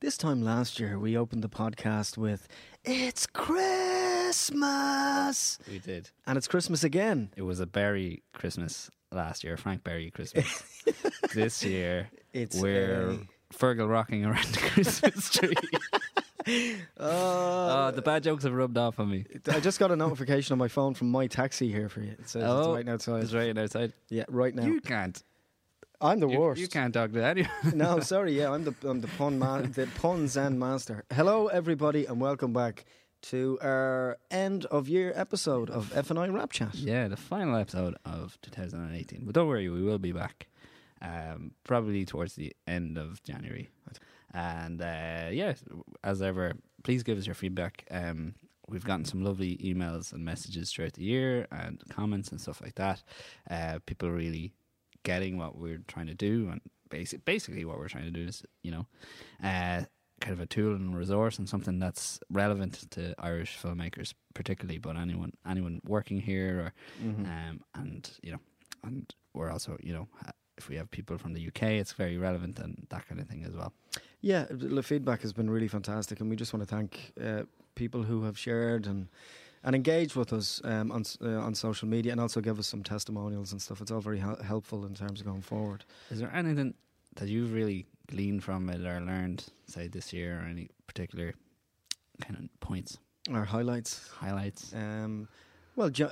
This time last year, we opened the podcast with, "It's Christmas!" We did. And it's Christmas again. It was a Berry Christmas last year, Frank Berry Christmas. This year, we're Fergal rocking around the Christmas tree. Oh, the bad jokes have rubbed off on me. I just got a notification on my phone from my taxi here for you. It says it's waiting outside. It's waiting outside? Yeah, right now. You can't. I'm the worst. You can't talk to anyone. No, sorry. Yeah, I'm the puns and master. Hello, everybody, and welcome back to our end of year episode of F&I Rap Chat. Yeah, the final episode of 2018. But don't worry, we will be back, probably towards the end of January. And yeah, as ever, please give us your feedback. We've gotten some lovely emails and messages throughout the year, and comments and stuff like that. People really getting what we're trying to do, and basically what we're trying to do is, you know, kind of a tool and resource and something that's relevant to Irish filmmakers particularly, but anyone working here, or and you know, and we're also, you know, if we have people from the UK, it's very relevant and that kind of thing as well. Yeah, the feedback has been really fantastic, and we just want to thank people who have shared and engage with us on social media, and also give us some testimonials and stuff. It's all very helpful in terms of going forward. Is there anything that you've really gleaned from it or learned, say, this year, or any particular kind of points? Or highlights. Highlights. Well, on the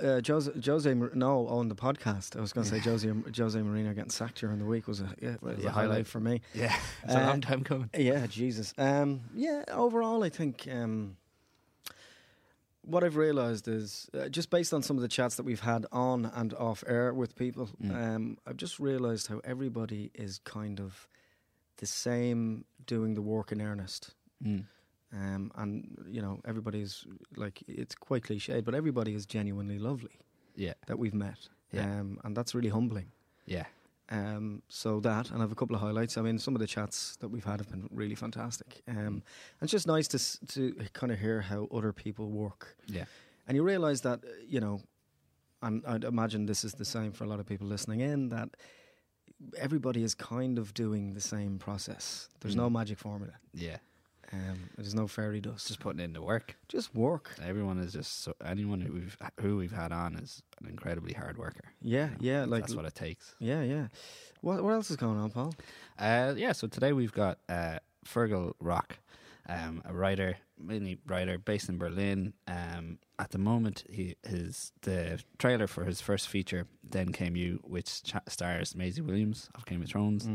podcast, I was going to say Jose Mourinho getting sacked during the week was a highlight for me. Yeah, it's a long time coming. Yeah, Jesus. Yeah, overall, I think... what I've realised is, just based on some of the chats that we've had on and off air with people, I've just realised how everybody is kind of the same, doing the work in earnest. And, you know, everybody's, like, it's quite cliched, but everybody is genuinely lovely. Yeah, that we've met. Yeah. And that's really humbling. Yeah. So that, and I have a couple of highlights. I mean, some of the chats that we've had have been really fantastic. And it's just nice to kind of hear how other people work. Yeah. And you realise that, you know, and I'd imagine this is the same for a lot of people listening in, that everybody is kind of doing the same process. There's no magic formula. Yeah. There's no fairy dust. Just putting in the work. Just work. Everyone is just anyone who we've had on is an incredibly hard worker. Yeah, you know? Yeah, like that's what it takes. Yeah, yeah. What else is going on, Paul? Yeah, so today we've got Fergal Rock, a writer, mainly writer, based in Berlin. At the moment, the trailer for his first feature, Then Came You, which stars Maisie Williams of Game of Thrones,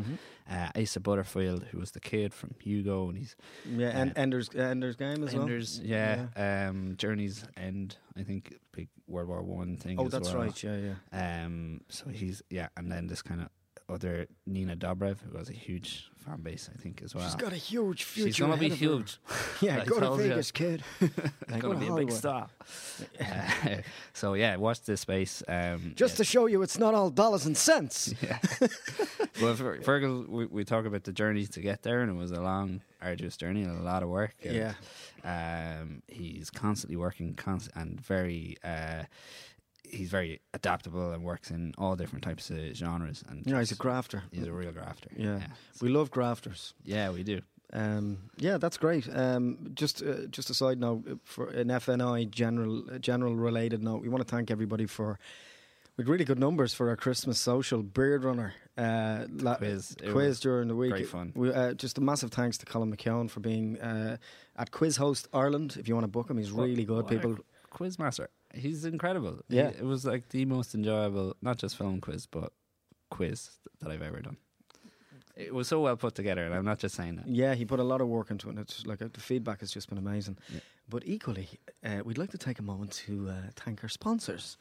Asa Butterfield, who was the kid from Hugo, and he's Ender's Game as well. Yeah. Journey's End, I think, big World War I thing. Oh, that's right. Yeah. So he's and then this kind of other Nina Dobrev, who has a huge fan base, I think, as well. She's got a huge future. She's gonna be huge. Yeah, go to Vegas, kid. She's gonna be a big star. So yeah, watch this space. Just to show you, it's not all dollars and cents. Yeah. Well, Fergal, we talk about the journey to get there, and it was a long, arduous journey and a lot of work. And, he's constantly working, and very. He's very adaptable and works in all different types of genres. And he's a grafter. He's a real grafter. Yeah. We love grafters. Yeah, we do. Yeah, that's great. Just a side note, for an FNI general related note, we want to thank everybody for... We had really good numbers for our Christmas social Beard Runner quiz during the week. Great fun. Just a massive thanks to Colin McKeown for being at Quiz Host Ireland. If you want to book him, he's really good. People... Quizmaster. He's incredible. Yeah. It was like the most enjoyable, not just film quiz, but quiz that I've ever done. It was so well put together, and I'm not just saying that. Yeah, he put a lot of work into it, and it's like the feedback has just been amazing. Yeah. But equally, we'd like to take a moment to thank our sponsors.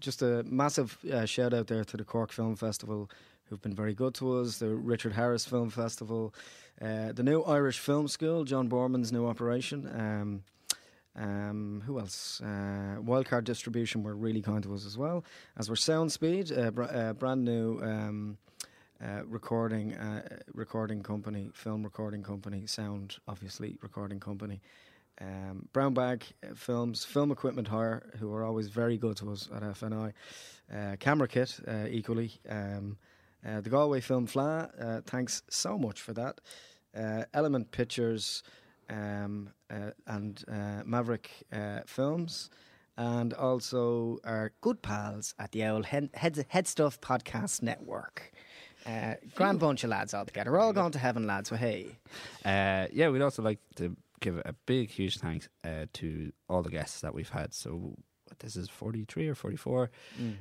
Just a massive shout out there to the Cork Film Festival, who've been very good to us, the Richard Harris Film Festival, the new Irish Film School, John Borman's new operation, who else? Wildcard Distribution were really kind to us as well, as were SoundSpeed, brand new recording company, film recording company, sound obviously recording company, Brown Bag Films, Film Equipment Hire, who are always very good to us at FNI, Camera Kit equally, the Galway Film Festival. Thanks so much for that. Element Pictures, and Maverick Films, and also our good pals at the Owl Head Stuff Podcast Network. Grand bunch of lads all together. We're all going to heaven, lads. So hey, yeah, we'd also like to give a big, huge thanks to all the guests that we've had. So this is 43 or 44,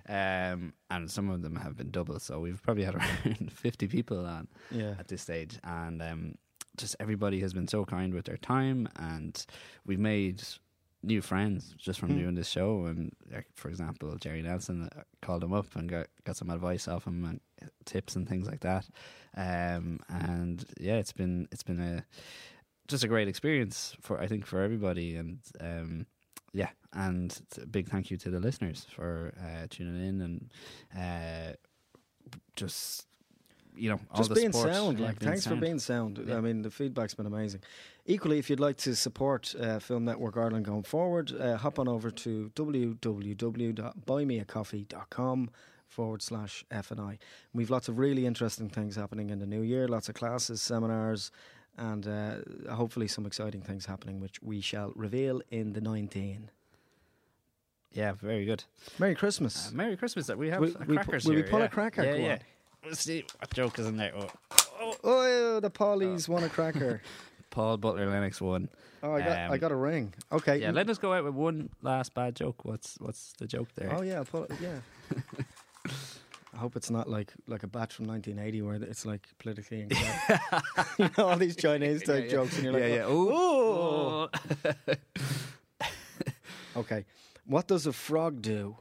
and some of them have been double. So we've probably had around 50 people on at this stage, and just everybody has been so kind with their time, and we've made new friends just from doing this show. And for example, Jerry Nelson, I called him up and got some advice off him and tips and things like that. And yeah, it's been just a great experience for everybody, and yeah, and a big thank you to the listeners for tuning in and just, you know, all the support. Just being sound, like, thanks for being sound. I mean, the feedback's been amazing. Equally, if you'd like to support Film Network Ireland going forward, hop on over to www.buymeacoffee.com/FNI. We've lots of really interesting things happening in the new year, lots of classes, seminars, and hopefully some exciting things happening, which we shall reveal in the 19th. Yeah, very good. Merry Christmas. Merry Christmas. That we have crackers here. Will we pull a cracker? Yeah, yeah. Let's see what joke is in there. Oh, the Paulies won a cracker. Paul Butler Lennox won. Oh, I got a ring. Okay. Yeah, let us go out with one last bad joke. What's the joke there? Oh, yeah. I hope it's not like a batch from 1980 where it's like politically incorrect. You know, all these Chinese type jokes, and you're like, oh. Okay. What does a frog do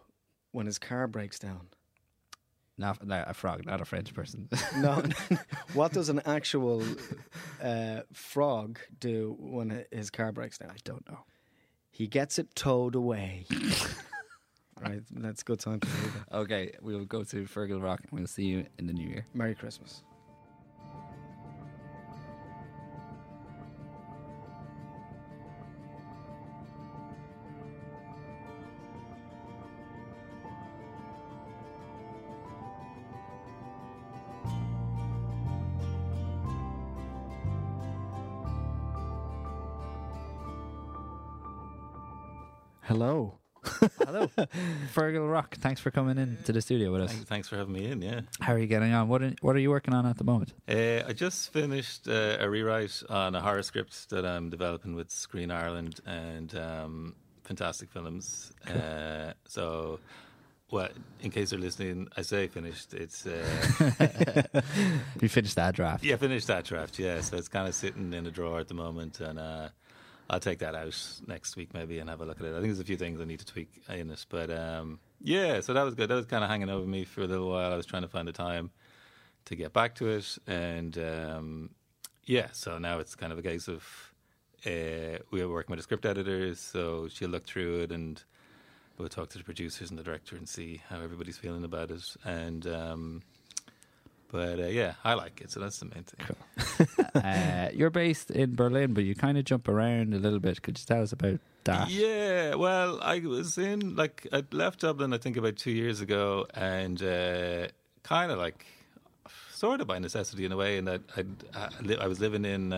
when his car breaks down? No, a frog, not a French person. No. What does an actual frog do when his car breaks down? I don't know. He gets it towed away. Right, that's a good time to leave it. Okay, we'll go to Fergal Rock and we'll see you in the new year. Merry Christmas. Hello. Hello, Fergal Rock. Thanks for coming in to the studio with us. Thanks for having me in. Yeah. How are you getting on? What are you working on at the moment? I just finished a rewrite on a horror script that I'm developing with Screen Ireland and Fantastic Films. Cool. So, well, in case they're listening, I say finished. It's you finished that draft. Yeah, finished that draft. Yeah, so it's kind of sitting in a drawer at the moment, and I'll take that out next week maybe and have a look at it. I think there's a few things I need to tweak in this, but yeah, so that was good. That was kind of hanging over me for a little while. I was trying to find the time to get back to it, and yeah, so now it's kind of a case of we are working with a script editor, so she'll look through it and we'll talk to the producers and the director and see how everybody's feeling about it, and but yeah, I like it, so that's the main thing. Cool. You're based in Berlin, but you kind of jump around a little bit. Could you tell us about that? Yeah, well, I left Dublin, I think, about 2 years ago, and kind of like, sort of by necessity in a way, in that I was living in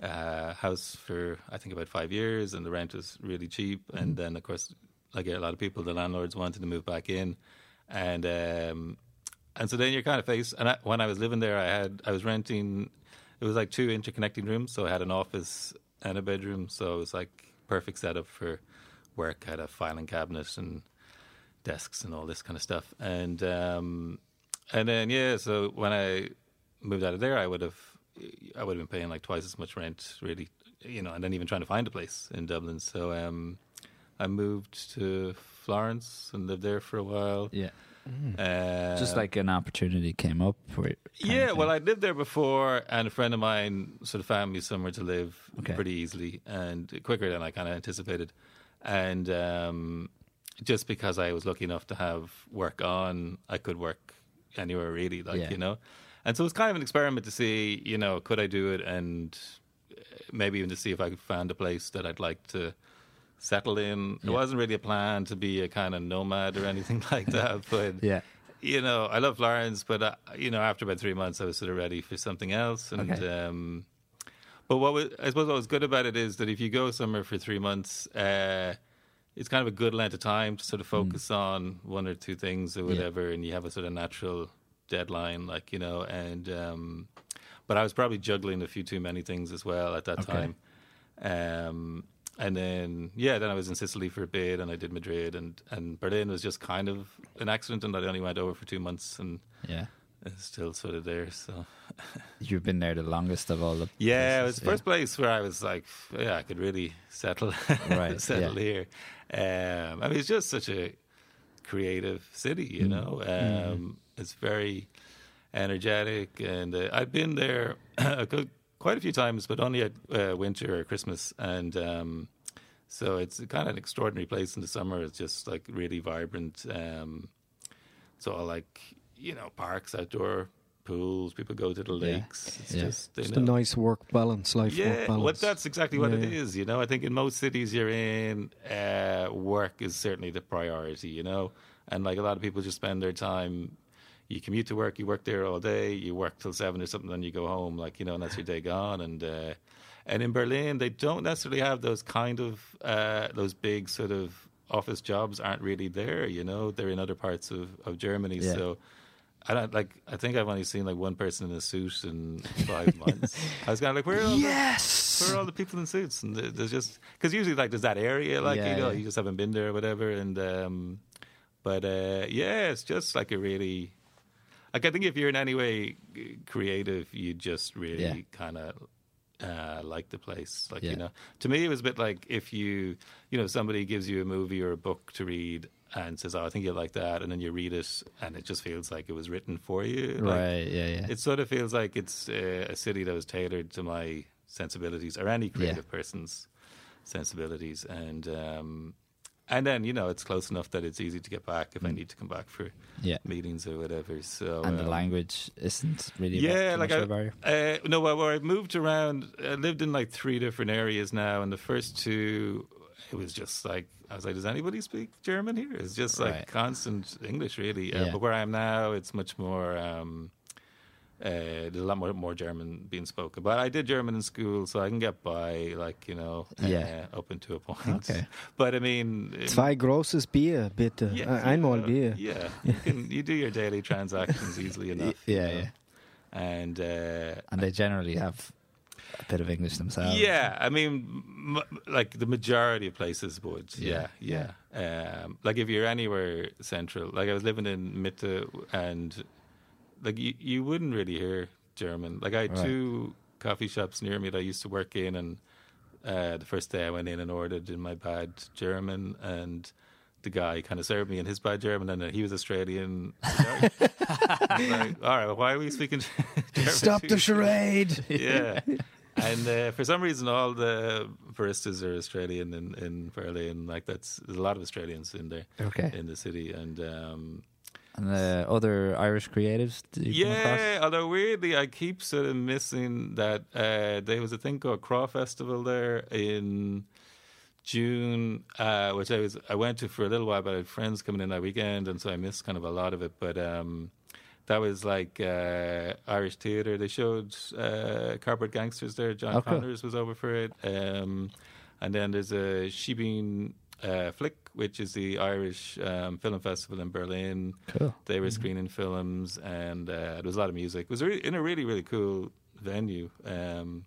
a house for, I think, about 5 years, and the rent was really cheap. Mm-hmm. And then, of course, like a lot of people, the landlords wanted to move back in, and so then you're kind of faced. And when I was living there, I was renting. It was like two interconnecting rooms, so I had an office and a bedroom. So it was like perfect setup for work. I had a filing cabinet and desks and all this kind of stuff. And then yeah, so when I moved out of there, I would have been paying like twice as much rent, really, you know, and then even trying to find a place in Dublin. So I moved to Florence and lived there for a while. Yeah. Just like an opportunity came up. Yeah, well, I lived there before, and a friend of mine sort of found me somewhere to live pretty easily and quicker than I kind of anticipated. And just because I was lucky enough to have work on, I could work anywhere really, you know. And so it was kind of an experiment to see, you know, could I do it, and maybe even to see if I found a place that I'd like to settle in. It wasn't really a plan to be a kind of nomad or anything like that, but you know, I love Lawrence, but you know, after about 3 months, I was sort of ready for something else. And but what was, I suppose what was good about it is that if you go somewhere for 3 months, it's kind of a good length of time to sort of focus on one or two things or whatever, and you have a sort of natural deadline, like, you know. And but I was probably juggling a few too many things as well at that time. And then, yeah, then I was in Sicily for a bit, and I did Madrid, and Berlin was just kind of an accident, and I only went over for 2 months, and it's still sort of there. So you've been there the longest of all the places. It was the first place where I was like, I could really settle, settle here. I mean, it's just such a creative city, you know. It's very energetic, and I've been there a good quite a few times, but only at winter or Christmas. And so it's kind of an extraordinary place in the summer. It's just like really vibrant. So I like, you know, parks, outdoor pools, people go to the lakes. It's just a nice work balance, life-work balance. Well, that's exactly what it is, you know. I think in most cities you're in, work is certainly the priority, you know. And like a lot of people just spend their time... You commute to work, you work there all day, you work till 7 or something, then you go home, like, you know, and that's your day gone. And in Berlin, they don't necessarily have those kind of, those big sort of office jobs aren't really there, you know. They're in other parts of Germany, so... I think I've only seen like one person in a suit in 5 months. I was kind of like, where are all the people in suits? And there's just... Because usually, like, there's that area, like, you know, you just haven't been there or whatever. And, but, yeah, it's just like a really... Like, I think if you're in any way creative, you just really kind of like the place. Like, you know, to me, it was a bit like if you, you know, somebody gives you a movie or a book to read and says, oh, I think you'll like that. And then you read it and it just feels like it was written for you. Like, it sort of feels like it's a city that was tailored to my sensibilities or any creative person's sensibilities. And then, you know, it's close enough that it's easy to get back if I need to come back for meetings or whatever. So and the language isn't really much of a barrier? No, well, I moved around. I lived in like 3 different areas now, and the first 2, it was just like, I was like, does anybody speak German here? It's just like constant English, really. But where I am now, it's much more, there's a lot more German being spoken. But I did German in school, so I can get by, like, you know, up into a point. Okay. But I mean... Zwei großes Bier, bitte. Yeah, einmal Bier. Yeah. You do your daily transactions easily enough. And they generally have a bit of English themselves. Yeah, I mean, like the majority of places would. Yeah. Like if you're anywhere central. Like I was living in Mitte and... Like, you wouldn't really hear German. Like, I had 2 coffee shops near me that I used to work in, and the first day I went in and ordered in my bad German, and the guy kind of served me in his bad German, and he was Australian. Like, all right, well, why are we speaking German? Stop the charade! And for some reason, all the baristas are Australian in Berlin. Like, there's a lot of Australians in there, in the city, and... And the other Irish creatives? Yeah, although weirdly, I keep sort of missing that. There was a thing called Craw Festival there in June, which I went to for a little while, but I had friends coming in that weekend, and so I missed kind of a lot of it. But that was like Irish theatre. They showed Cardboard Gangsters there. John Connors was over for it. And then there's a Shebeen... Flick, which is the Irish Film Festival in Berlin. Cool. They were screening films, and there was a lot of music. It was in a really, really cool venue. And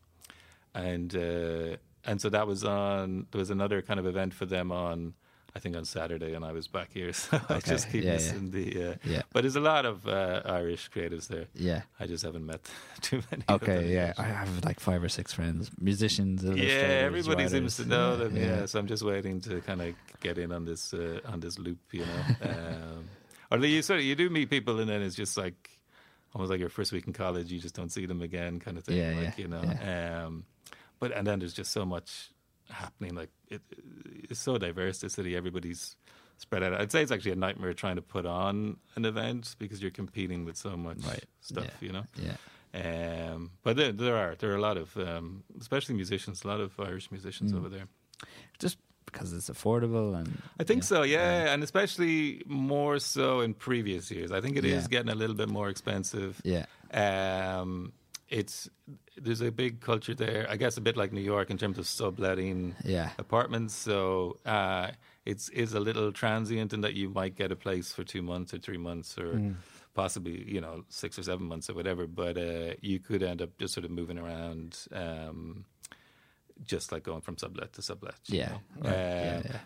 so that was on... There was another kind of event for them on, I think, on Saturday, and I was back here. So I just keep missing the... But there's a lot of Irish creatives there. Yeah. I just haven't met too many of them. I have like 5 or 6 friends, musicians. Everybody seems to know them. So I'm just waiting to kind of get in on this loop, you know. Or you do meet people, and then it's just like, almost like your first week in college, you just don't see them again kind of thing. You know. But and then there's just so much... happening, like it's so diverse, the city, everybody's spread out. I'd say it's actually a nightmare trying to put on an event because you're competing with so much stuff, you know. But there are a lot of especially musicians, a lot of Irish musicians over there. Just because it's affordable? And I think so, yeah. And especially more so in previous years. I think it is getting a little bit more expensive. Yeah. There's a big culture there, I guess, a bit like New York in terms of subletting apartments. So it's a little transient in that you might get a place for 2 months or 3 months or possibly, 6 or 7 months or whatever. But you could end up just sort of moving around, just like going from sublet to sublet.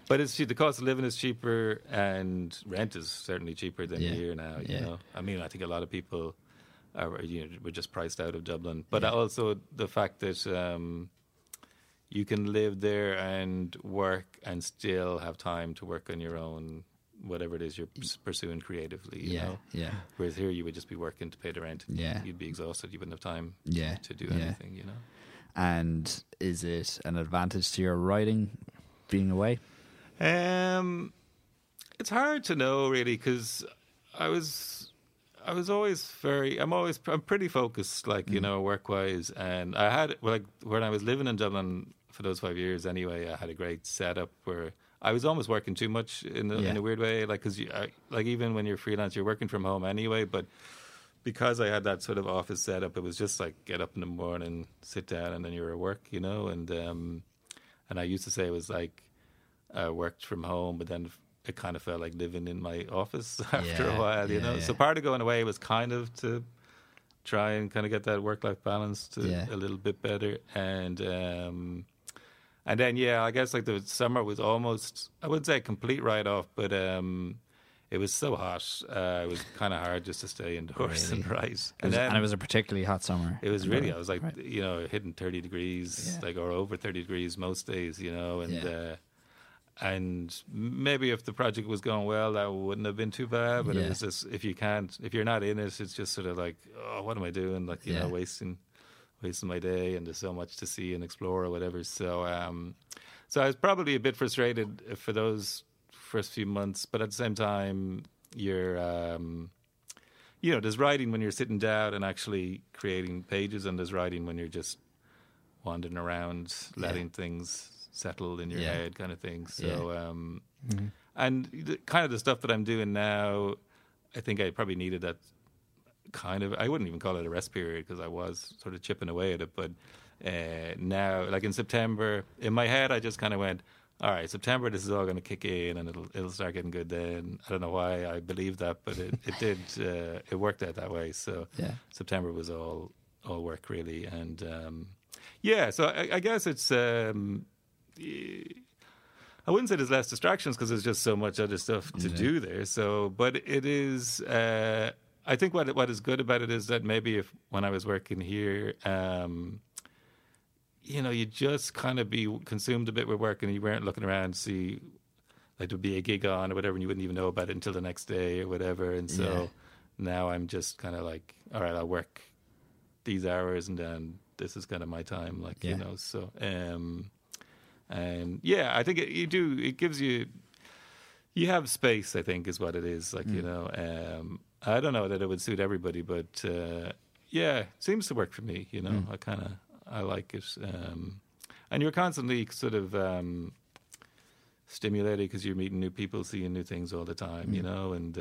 But it's cheap. The cost of living is cheaper and rent is certainly cheaper than here now. You know, I mean, I think a lot of people we're just priced out of Dublin. But also the fact that you can live there and work and still have time to work on your own, whatever it is you're pursuing creatively, you know? Yeah. Whereas here you would just be working to pay the rent. Yeah. You'd be exhausted. You wouldn't have time to do anything, you know? And is it an advantage to your writing being away? It's hard to know, really, because I'm pretty focused, like, work-wise. And I had, when I was living in Dublin for those 5 years anyway, I had a great setup where I was almost working too much in a weird way. Like, because even when you're freelance, you're working from home anyway. But because I had that sort of office setup, it was just like get up in the morning, sit down, and then you're at work, you know? And I used to say it was like I worked from home, but then it kind of felt like living in my office after a while, you know. Yeah. So part of going away was kind of to try and kind of get that work-life balance a little bit better. And then, I guess like the summer was almost, I wouldn't say a complete write-off, but it was so hot. It was kind of hard just to stay indoors and write. And it was a particularly hot summer. It was really, I was like, hitting 30 degrees, or over 30 degrees most days, and maybe if the project was going well, that wouldn't have been too bad. But it was just, if you're not in it, it's just sort of like, oh, what am I doing? Like, you know, wasting my day, and there's so much to see and explore or whatever. So, so I was probably a bit frustrated for those first few months. But at the same time, you're, there's writing when you're sitting down and actually creating pages, and there's writing when you're just wandering around, letting things settle in your head, kind of thing. So, and kind of the stuff that I'm doing now, I think I probably needed that kind of. I wouldn't even call it a rest period because I was sort of chipping away at it. But now, like in September, in my head, I just kind of went, "All right, September, this is all going to kick in, and it'll start getting good." Then I don't know why I believed that, but it did. It worked out that way. So September was all work really, and So I guess it's. I wouldn't say there's less distractions because there's just so much other stuff to do there. So, but it is. I think what is good about it is that maybe when I was working here, you just kind of be consumed a bit with work and you weren't looking around to see like there would be a gig on or whatever, and you wouldn't even know about it until the next day or whatever. And so now I'm just kind of like, all right, I'll work these hours, and then this is kind of my time, like you know. So. And I think it gives you, you have space, I think is what it is. Like, I don't know that it would suit everybody, but, it seems to work for me, you know, I like it. And you're constantly sort of, stimulated because you're meeting new people, seeing new things all the time, you know, and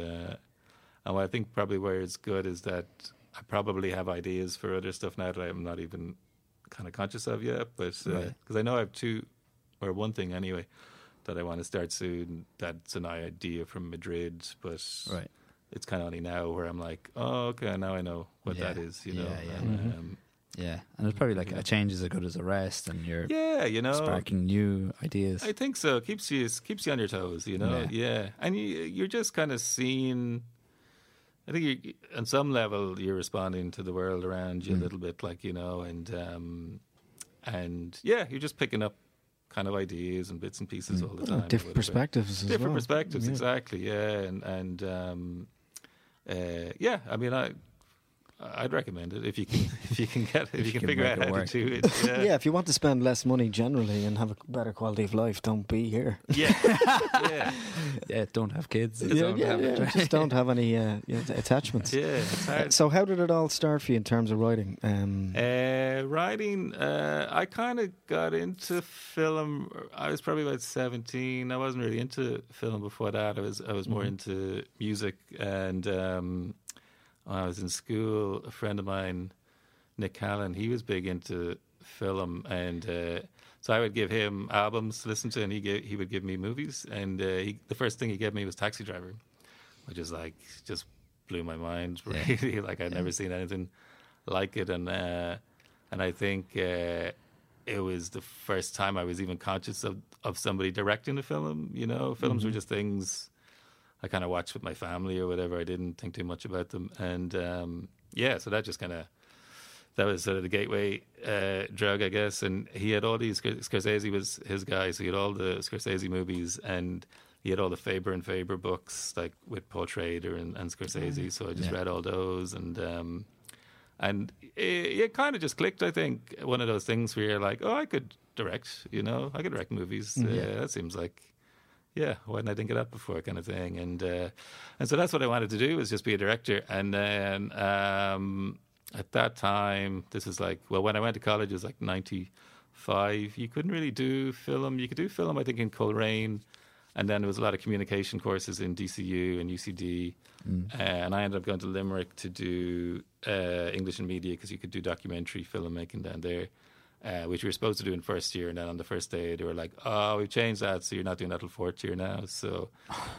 I think probably where it's good is that I probably have ideas for other stuff now that I'm not even kind of conscious of yet, but because I know I have one thing anyway that I want to start soon. That's an idea from Madrid, but it's kind of only now where I'm like, oh, okay, now I know what that is, you know. Yeah. And, and it's probably like a change is as good as a rest, and you're sparking new ideas. I think so. It keeps you on your toes, you know. Yeah. And you're just kind of seeing. I think on some level you're responding to the world around you a little bit, like, you know, and you're just picking up kind of ideas and bits and pieces all the time. Different perspectives as well. Different perspectives, exactly, yeah. And I mean, I I'd recommend it if you can figure out how to do it. Yeah. Yeah, if you want to spend less money generally and have a better quality of life, don't be here. Yeah, yeah, yeah. Don't have kids. Just don't have any attachments. Yeah. So how did it all start for you in terms of writing? I kind of got into film. I was probably about 17. I wasn't really into film before that. I was more into music and. When I was in school, a friend of mine, Nick Callan, he was big into film, and so I would give him albums to listen to, and he would give me movies. And the first thing he gave me was Taxi Driver, which is just blew my mind. Really, I'd never seen anything like it, and I think it was the first time I was even conscious of somebody directing a film. You know, films were just things. I kind of watched with my family or whatever. I didn't think too much about them. And, so that just that was sort of the gateway drug, I guess. And he had all these, Scorsese was his guy, so he had all the Scorsese movies and he had all the Faber and Faber books, like with Paul Schrader and Scorsese. So I just read all those and it kind of just clicked, I think. One of those things where you're like, oh, I could direct, I could direct movies. That seems like... Yeah, why didn't I think of that before, kind of thing, and so that's what I wanted to do, was just be a director. And then at that time, this is when I went to college, it was 95. You couldn't really do film. You could do film, I think, in Coleraine, and then there was a lot of communication courses in DCU and UCD, and I ended up going to Limerick to do English and media, because you could do documentary filmmaking down there. Which we were supposed to do in first year, and then on the first day they were like, "Oh, we've changed that, so you're not doing that till fourth year now." So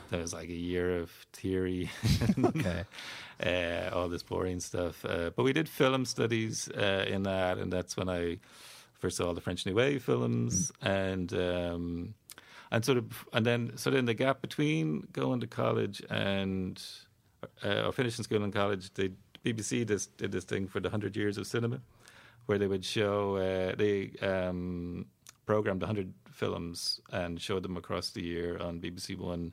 there was a year of theory, all this boring stuff. But we did film studies in that, and that's when I first saw the French New Wave films, and then the gap between going to college and or finishing school and college, the BBC did this thing for the 100 years of cinema, where they would show, they programmed 100 films and showed them across the year on BBC One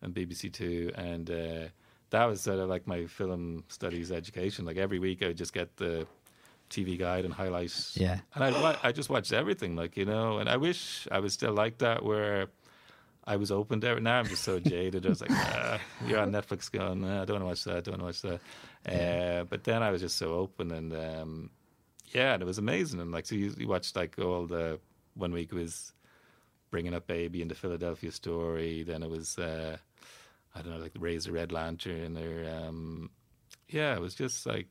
and BBC Two. And that was sort of my film studies education. Every week I would just get the TV guide and highlights. Yeah. And I just watched everything, and I wish I was still like that, where I was open to everything. Now I'm just so jaded. I was you're on Netflix going, I don't want to watch that, but then I was just so open and... yeah, and it was amazing. And so you watched all the... One week was Bringing Up Baby and The Philadelphia Story. Then it was, Raise the Red Lantern. Or it was just an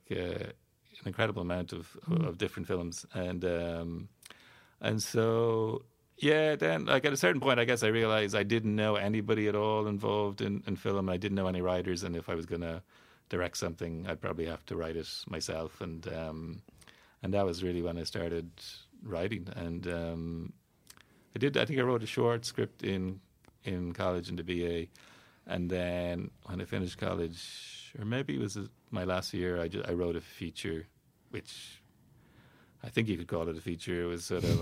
incredible amount of different films. And so, yeah, then at a certain point, I guess I realized I didn't know anybody at all involved in film. I didn't know any writers. And if I was going to direct something, I'd probably have to write it myself. And that was really when I started writing. And I wrote a short script in college in the BA. And then when I finished college, or maybe it was my last year, I wrote a feature, which I think you could call it a feature. It was sort of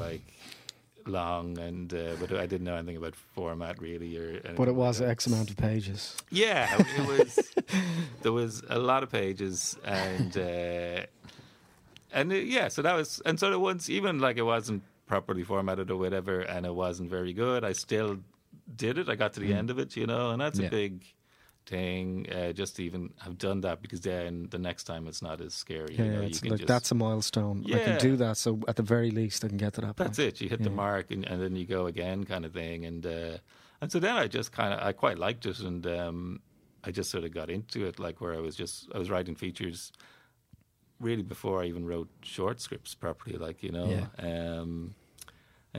long, and but I didn't know anything about format really. But it was X amount of pages. Yeah, it was. There was a lot of pages and... so that was, and sort of once, even it wasn't properly formatted or whatever, and it wasn't very good, I still did it. I got to the end of it, and that's a big thing, just to even have done that, because then the next time it's not as scary. Yeah, that's a milestone. Yeah. I can do that, so at the very least I can get to that point. That's it. You hit the mark, and then you go again, kind of thing. And so then I just I quite liked it, and I just sort of got into it, where I was writing features. Really, before I even wrote short scripts properly, and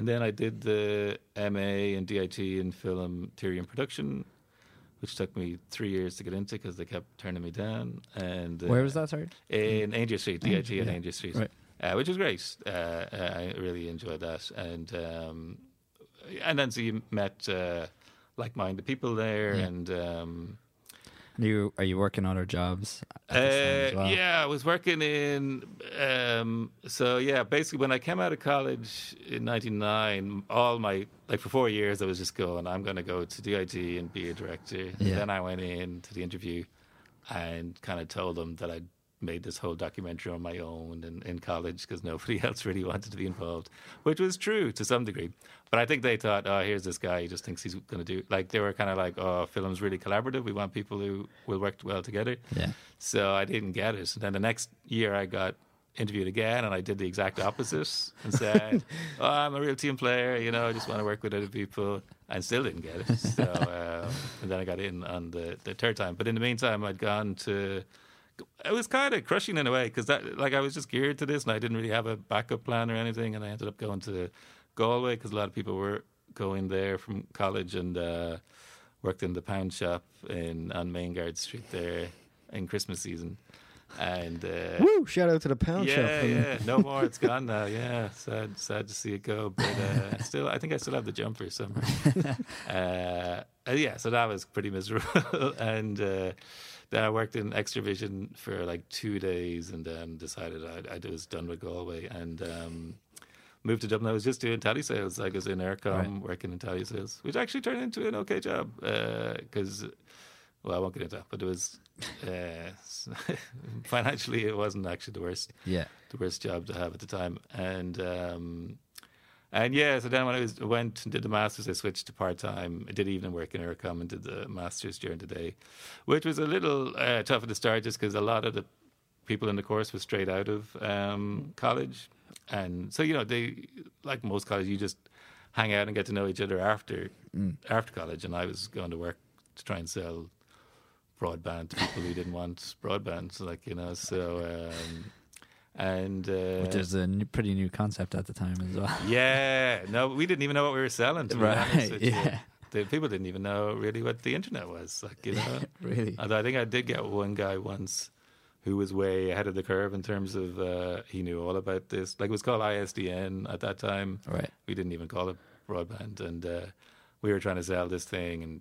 then I did the MA and DIT in film theory and production, which took me 3 years to get into because they kept turning me down. And where was that? Sorry, in Andrew Street, DIT in Andrew Street, right. Which was great. I really enjoyed that, and then so you met like-minded people there, and. Are you working other jobs? Yeah, I was working in... basically when I came out of college in 99, all my... for 4 years, I was just going, I'm going to go to DIT and be a director. Yeah. And then I went in to the interview and kind of told them that I made this whole documentary on my own in college because nobody else really wanted to be involved, which was true to some degree. But I think they thought, oh, here's this guy who just thinks he's going to do... Like, they were kind of like, oh, film's really collaborative. We want people who will work well together. Yeah. So I didn't get it. And then the next year I got interviewed again and I did the exact opposite and said, oh, I'm a real team player, you know, I just want to work with other people. And still didn't get it. So and then I got in on the third time. But in the meantime, I'd gone to... It was kind of crushing in a way because that, like, I was just geared to this and I didn't really have a backup plan or anything, and I ended up going to Galway because a lot of people were going there from college, and worked in the pound shop on Maingard Street there in Christmas season. And woo! Shout out to the pound shop. Yeah, no more. It's gone now. Yeah, sad to see it go. But still, I think I still have the jumper somewhere. Yeah, so that was pretty miserable. And then I worked in Extravision for like 2 days, and then decided I was done with Galway and moved to Dublin. I was just doing tally sales. Like, I was in Aircom working in tally sales, which actually turned into an okay job because. Well, I won't get into that, but it was financially it wasn't actually the worst job to have at the time. And yeah, so then when I went and did the masters, I switched to part time. I did evening work in Aircom and did the masters during the day, which was a little tough at the start, just because a lot of the people in the course were straight out of college, and so, you know, they, like most colleges, you just hang out and get to know each other after college. And I was going to work to try and sell broadband to people who didn't want broadband, like, you know, so which is a pretty new concept at the time as well. Yeah, no, we didn't even know what we were selling, to be honest with you. The people didn't even know really what the internet was, like, you know. Really, although I think I did get one guy once who was way ahead of the curve in terms of he knew all about this. Like, it was called ISDN at that time. Right, we didn't even call it broadband, and we were trying to sell this thing, and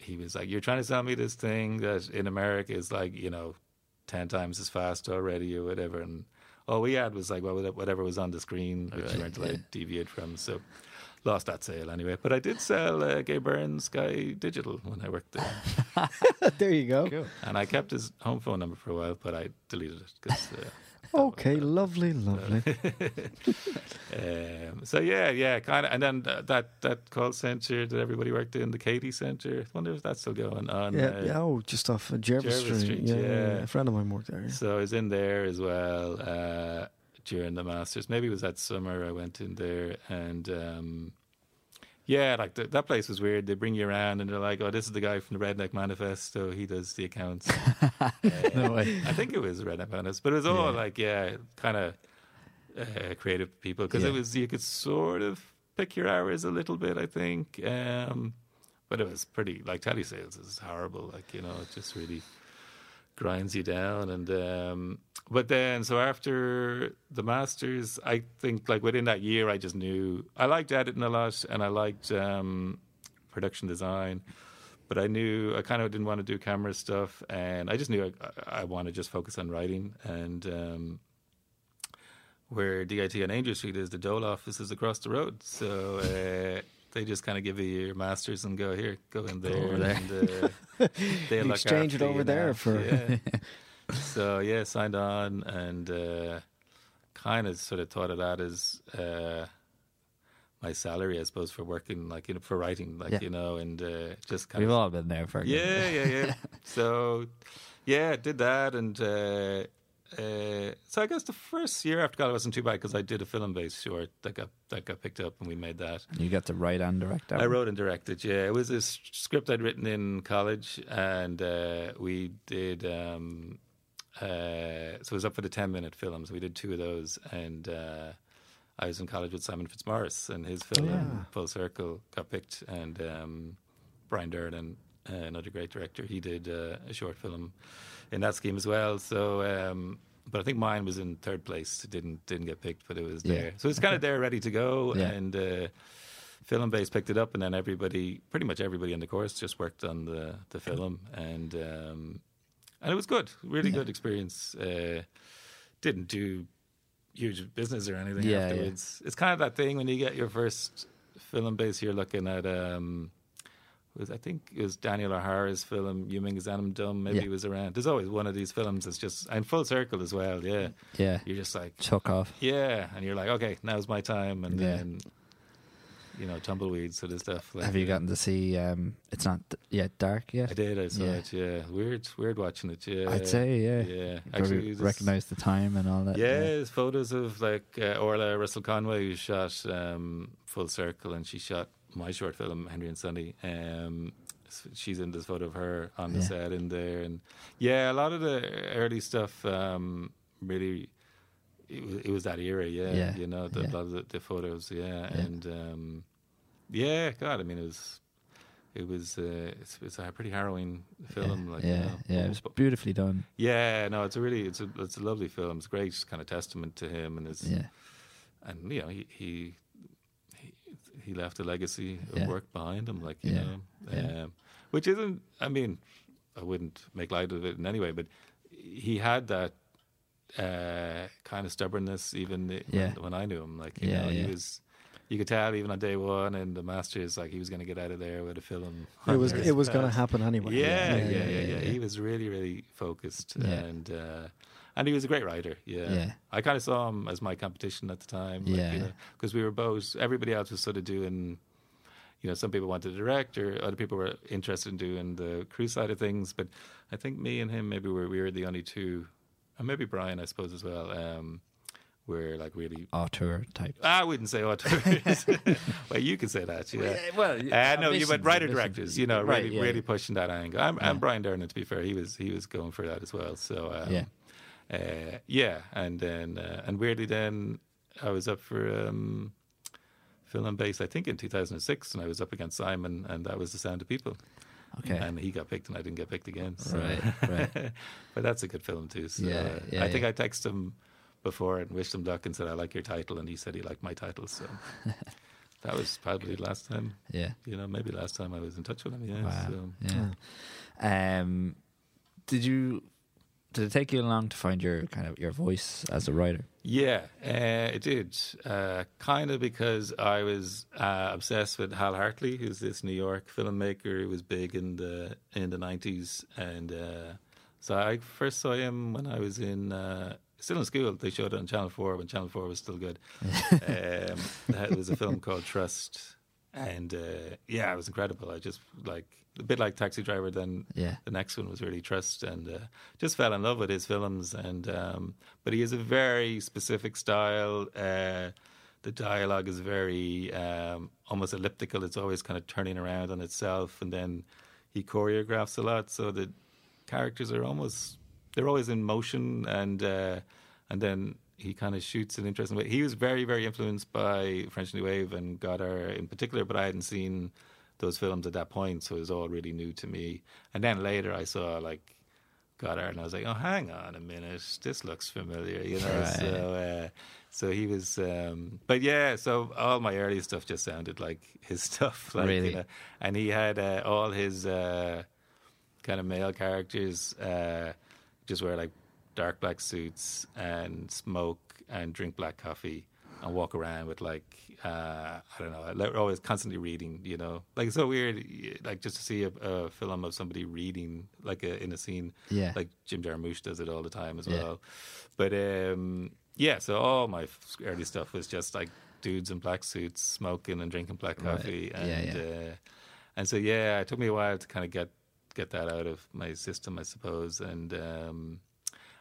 he was like, you're trying to sell me this thing that in America is like, you know, 10 times as fast already or whatever. And all we had was like, well, whatever was on the screen, which you weren't to like deviate from. So lost that sale anyway. But I did sell Gay Byrne Sky Digital when I worked there. There you go. Cool. And I kept his home phone number for a while, but I deleted it. Cause, okay, lovely. So yeah, kind of. And then that call centre that everybody worked in, the Katie Centre. I wonder if that's still going on. Yeah, just off Jervis Street. Yeah, a friend of mine worked there. Yeah. So I was in there as well during the masters. Maybe it was that summer I went in there, and that place was weird. They bring you around and they're like, "Oh, this is the guy from the Redneck Manifesto. He does the accounts." No way. I think it was Redneck Manifesto, but it was all kind of creative people, because it was, you could sort of pick your hours a little bit, I think. But it was pretty, like, tally sales is horrible. Like, you know, it just really grinds you down. And but then, so after the masters, I think, like, within that year, I just knew I liked editing a lot, and I liked production design, but I knew I kind of didn't want to do camera stuff, and I just knew I want to just focus on writing. And where DIT and Andrew Street is, the Dole office is across the road, so they just kind of give you your masters and go, here, go in there. Over there. And they look exchange it over there for. Yeah. So yeah, signed on, and kind of sort of thought of that as my salary, I suppose, for working, like, you know, for writing, like, you know, and just kind of. We've all been there for. Yeah. So yeah, did that, and so I guess the first year after college wasn't too bad, because I did a film-based short that got picked up, and we made that. You got to write and direct that? I wrote and directed, yeah. It was a script I'd written in college, and we did... so it was up for the 10-minute films. We did two of those, and I was in college with Simon Fitzmaurice, and his film, Full Circle, got picked, and Brian Dernan, another great director, he did a short film in that scheme as well. So but I think mine was in third place, didn't get picked, but it was there, so it's kind of there, ready to go. And Film Base picked it up, and then pretty much everybody in the course just worked on the film, and it was good, really good experience. Didn't do huge business or anything afterwards. It's kind of that thing when you get your first Film Base, you're looking at was, I think it was Daniel O'Hara's film Yumming's Anim Dum, maybe it was around. There's always one of these films that's just, and Full Circle as well, yeah. You're just like, chuck off. Yeah, and you're like, okay, now's my time, and then, you know, Tumbleweeds, sort of stuff. Like, have you gotten to see It's Not Yet Dark yet? I did, I saw it, Weird watching it, I'd say, yeah. Actually, recognise the time and all that. Yeah, there's photos of, like, Orla Russell Conway, who shot Full Circle, and she shot my short film, Henry and Sunny. She's in this photo of her on the set in there. And yeah, a lot of the early stuff really... It was that era, you know, a lot of the photos, and God, I mean, it's a pretty harrowing film, it was beautifully done. Yeah, no, it's a lovely film. It's a great kind of testament to him, and and you know, he left a legacy of work behind him, like you know, which isn't, I mean, I wouldn't make light of it in any way, but he had that. Kind of stubbornness, even when I knew him, like you know, he was. You could tell even on day one in the Masters, like he was going to get out of there with a film. It was going to happen anyway. Yeah. He was really, really focused, and he was a great writer. Yeah. I kind of saw him as my competition at the time. Like, you know, because we were both. Everybody else was sort of doing. You know, some people wanted to direct, or other people were interested in doing the crew side of things. But I think me and him maybe we were the only two. And maybe Brian, I suppose, as well. We're like really auteur type. I wouldn't say auteurs. Well, you could say that. Yeah. No, you but writer directors. You know, right, really pushing that angle. And Brian Dernan, to be fair, he was going for that as well. So and then and weirdly, then I was up for Film and Bass, I think in 2006, and I was up against Simon, and that was The Sound of People. Okay. And he got picked and I didn't get picked again. So. Right. But that's a good film too. So I think I texted him before and wished him luck and said, I like your title. And he said he liked my title. So that was probably last time. Yeah. You know, maybe last time I was in touch with him. Yeah. Wow. So. Yeah. Did it take you long to find your voice as a writer? Yeah, it did. Kind of because I was obsessed with Hal Hartley, who's this New York filmmaker who was big in the 90s. And so I first saw him when I was still in school. They showed it on Channel 4 when Channel 4 was still good. It was a film called Trust. And it was incredible. I just like... A bit like Taxi Driver, then the next one was really Trust, and just fell in love with his films. And but he has a very specific style. The dialogue is very almost elliptical. It's always kind of turning around on itself, and then he choreographs a lot. So the characters are they're always in motion, and then he kind of shoots an interesting way. He was very, very influenced by French New Wave and Godard in particular, but I hadn't seen those films at that point, so it was all really new to me. And then later I saw, like, Godard, and I was like, oh, hang on a minute, this looks familiar, you know? Right. So he was... but yeah, so all my early stuff just sounded like his stuff. Like, really? You know, and he had all his kind of male characters just wear, like, dark black suits and smoke and drink black coffee. And walk around with, like, I don't know, always constantly reading, you know. Like, it's so weird, like, just to see a film of somebody reading, like, in a scene. Yeah. Like, Jim Jarmusch does it all the time as well. But, so all my early stuff was just, like, dudes in black suits smoking and drinking black coffee. Right. And so, it took me a while to kind of get that out of my system, I suppose.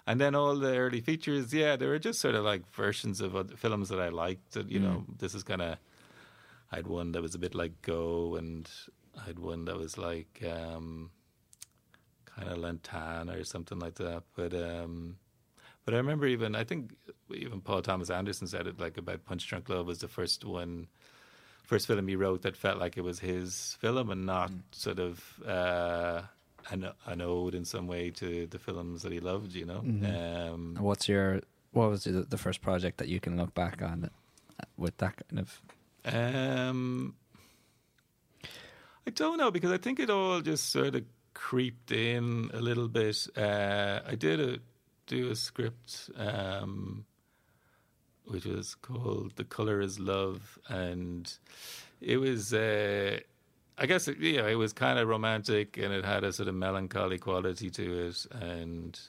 And then all the early features, they were just sort of like versions of other films that I liked. That, you know, this is kind of... I had one that was a bit like Go, and I had one that was like kind of Lantana or something like that. But I remember even Paul Thomas Anderson said it, like, about Punch Drunk Love was the first film he wrote that felt like it was his film and not sort of... An ode in some way to the films that he loved, you know. Mm-hmm. What was the first project that you can look back on with that kind of? I don't know, because I think it all just sort of creeped in a little bit. I did do a script which was called "The Color Is Love," and it was. I guess, it was kind of romantic and it had a sort of melancholy quality to it, and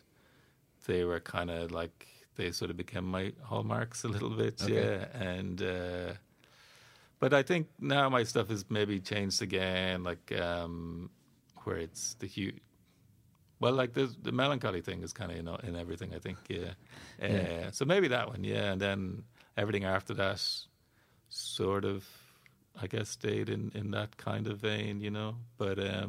they were kind of like, they sort of became my hallmarks a little bit, yeah. And but I think now my stuff has maybe changed again, like where it's the huge. Well, like the melancholy thing is kind of in everything, I think, yeah. So maybe that one, yeah. And then everything after that sort of, I guess, stayed in that kind of vein, But I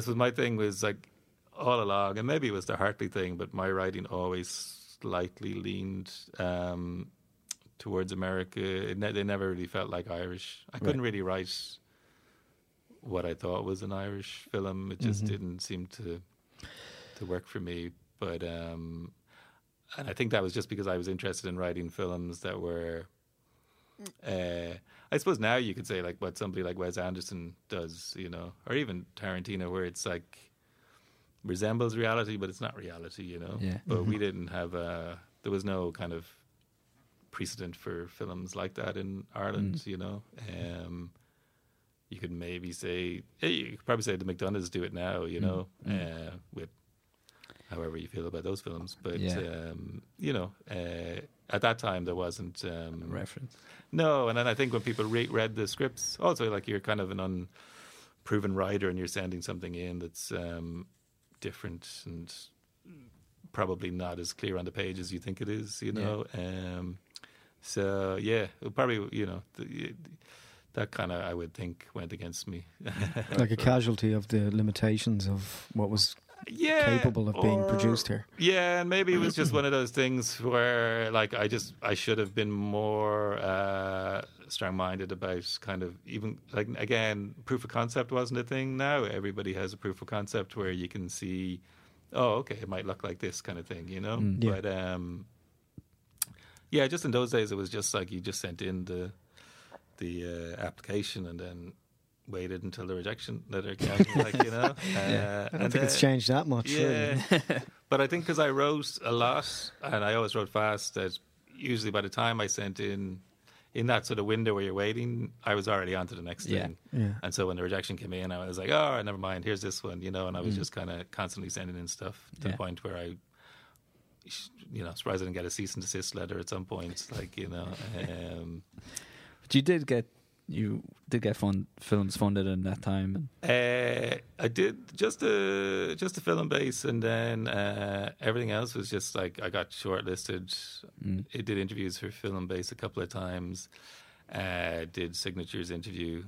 suppose my thing was, like, all along, and maybe it was the Hartley thing, but my writing always slightly leaned towards America. They never really felt like Irish. I couldn't really write what I thought was an Irish film. It just didn't seem to work for me. But and I think that was just because I was interested in writing films that were, I suppose now you could say, like, what somebody like Wes Anderson does, or even Tarantino, where it's like resembles reality, but it's not reality, Yeah. But we didn't have there was no kind of precedent for films like that in Ireland, You could maybe say, you could probably say the McDonoughs do it now, with however you feel about those films. But, at that time there wasn't... a reference. No, and then I think when people read the scripts, also, like, you're kind of an unproven writer and you're sending something in that's different and probably not as clear on the page as you think it is, Yeah. So, yeah, probably, that kind of, I would think, went against me. Like a casualty of the limitations of what was capable of being produced here. Yeah, and maybe it was just one of those things where, like, I should have been more strong-minded about kind of even, like, again, proof of concept wasn't a thing. Now everybody has a proof of concept where you can see, it might look like this kind of thing, But, just in those days, it was just like you just sent in the application and then waited until the rejection letter came, I don't think it's changed that much. Yeah, really. But I think because I wrote a lot and I always wrote fast, that usually by the time I sent in that sort of window where you're waiting, I was already on to the next thing. Yeah. And so when the rejection came in, I was like, oh, never mind, here's this one, and I was just kind of constantly sending in stuff to the point where I, surprised I didn't get a cease and desist letter at some point, But you did get films funded in that time. I did just a film base, and then everything else was just like I got shortlisted. I did interviews for film base a couple of times. Did signatures interview.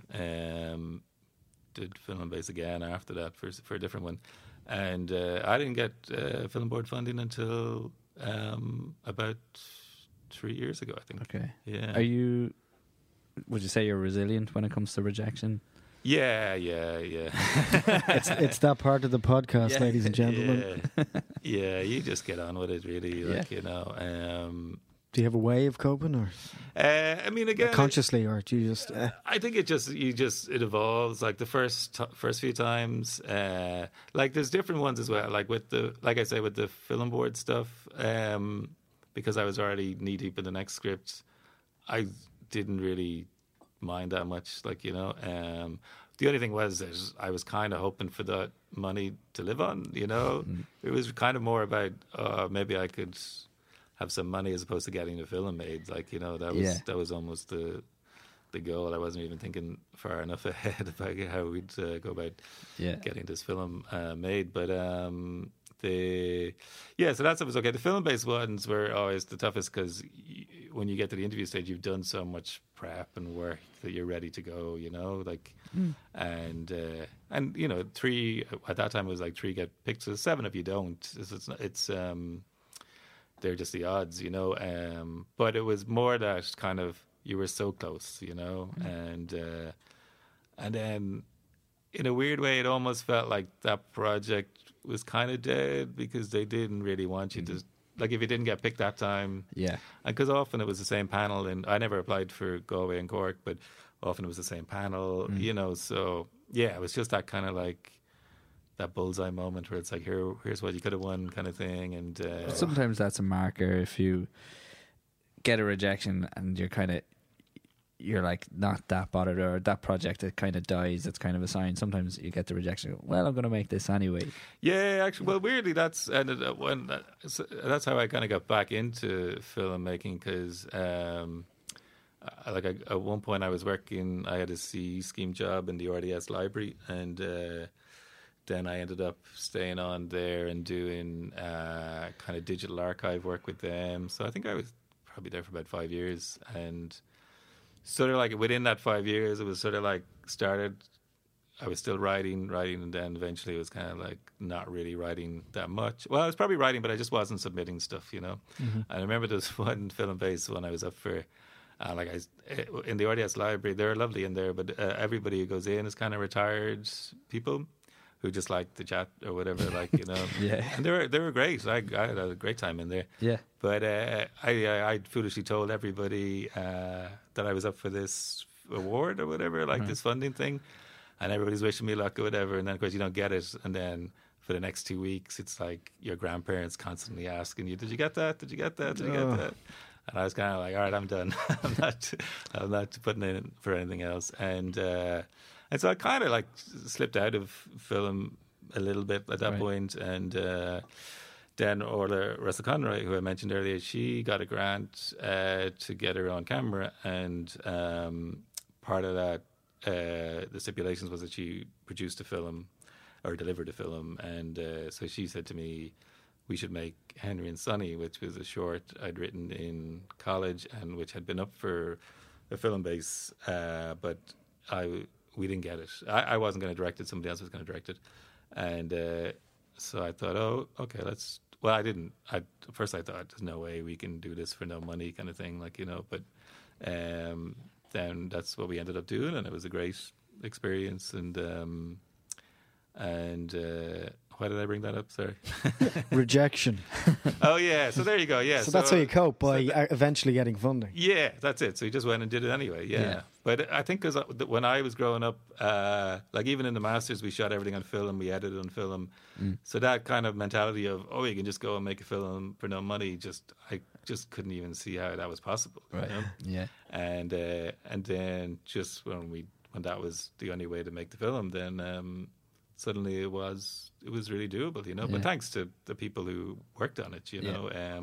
Did film base again after that for a different one, and I didn't get film board funding until about 3 years ago, I think. Okay. Yeah. Would you say you're resilient when it comes to rejection? Yeah. it's that part of the podcast, ladies and gentlemen. Yeah, you just get on with it, really. Do you have a way of coping, or? I mean, again, consciously, or do you just? I think it evolves. Like the first few times, like there's different ones as well. Like with the film board stuff, because I was already knee deep in the next script, I didn't really mind that much, the only thing was that I was kind of hoping for that money to live on, It was kind of more about maybe I could have some money as opposed to getting the film made, that was almost the goal. I wasn't even thinking far enough ahead about how we'd go about getting this film made, but so that stuff was okay. The film-based ones were always the toughest because when you get to the interview stage, you've done so much prep and work that you're ready to go, and three at that time it was like three get picked, so seven if you don't. It's they're just the odds, but it was more that kind of you were so close, and then in a weird way it almost felt like that project was kind of dead because they didn't really want you to, like, if you didn't get picked that time, because often it was the same panel, and I never applied for Galway and Cork, but often it was the same panel, it was just that kind of like that bullseye moment where it's like here's what you could have won kind of thing, and sometimes that's a marker if you get a rejection and you're kind of you're like not that bothered, or that project that kind of dies, it's kind of a sign. Sometimes you get the rejection, well, I'm going to make this anyway. Yeah, actually, well, weirdly, that's how I kind of got back into filmmaking, because at one point I was working, I had a CE scheme job in the RDS library, and then I ended up staying on there and doing kind of digital archive work with them. So I think I was probably there for about 5 years, and sort of like within that 5 years, it was sort of like started, I was still writing, and then eventually it was kind of like not really writing that much. Well, I was probably writing, but I just wasn't submitting stuff, you know. Mm-hmm. And I remember there was one film base when I was up for, in the RDS library, they're lovely in there, but everybody who goes in is kind of retired people who just like the chat or whatever, like, you know. Yeah. And they were great. Like, I had a great time in there. Yeah. But I foolishly told everybody that I was up for this award or whatever, like, right, this funding thing. And everybody's wishing me luck or whatever. And then, of course, you don't get it. And then for the next 2 weeks, it's like your grandparents constantly asking you, did you get that? Did you get that? Did you get that? And I was kind of like, all right, I'm done. I'm not putting in for anything else. And so I kind of like slipped out of film a little bit at that point. And then Orla Russell Conroy, who I mentioned earlier, she got a grant to get her own camera. And part of that, the stipulations was that she produced a film or delivered a film. And so she said to me, we should make Henry and Sunny, which was a short I'd written in college and which had been up for a film base. We didn't get it. I wasn't going to direct it. Somebody else was going to direct it. And so I thought, oh, okay, let's... Well, I didn't. First I thought, there's no way we can do this for no money kind of thing, like, you know. But then that's what we ended up doing, and it was a great experience. And why did I bring that up? Sorry. Rejection. Oh, yeah. So there you go. Yeah. So that's how you cope by eventually getting funding. Yeah, that's it. So you just went and did it anyway. Yeah. But I think because when I was growing up, like even in the Masters, we shot everything on film, we edited on film. Mm. So that kind of mentality of, oh, you can just go and make a film for no money, I just couldn't even see how that was possible. Right. You know? Yeah. And then just when that was the only way to make the film, then... suddenly it was really doable, you know. Yeah. But thanks to the people who worked on it, you know. Yeah.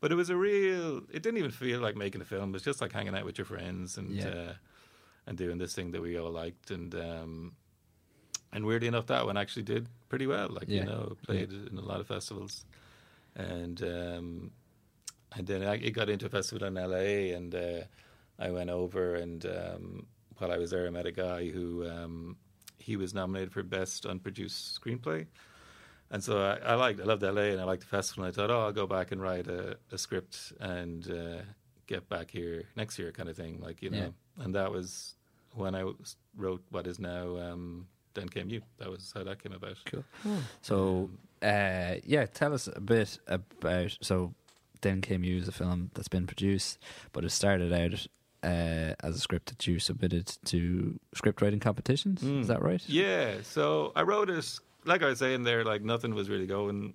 But it was it didn't even feel like making a film. It was just like hanging out with your friends and doing this thing that we all liked. And weirdly enough, that one actually did pretty well. Like, you know, played in a lot of festivals. And then it got into a festival in LA, and I went over, and while I was there, I met a guy who... he was nominated for Best Unproduced Screenplay. And so I loved LA and I liked the festival. And I thought, I'll go back and write a script and get back here next year kind of thing. Like, you know, and that was when I wrote what is now Then Came You. That was how that came about. Cool. So, tell us a bit about... So, Then Came You is a film that's been produced, but it started out... as a script that you submitted to script writing competitions, is that right? Yeah, so I wrote it, like I was saying there, like nothing was really going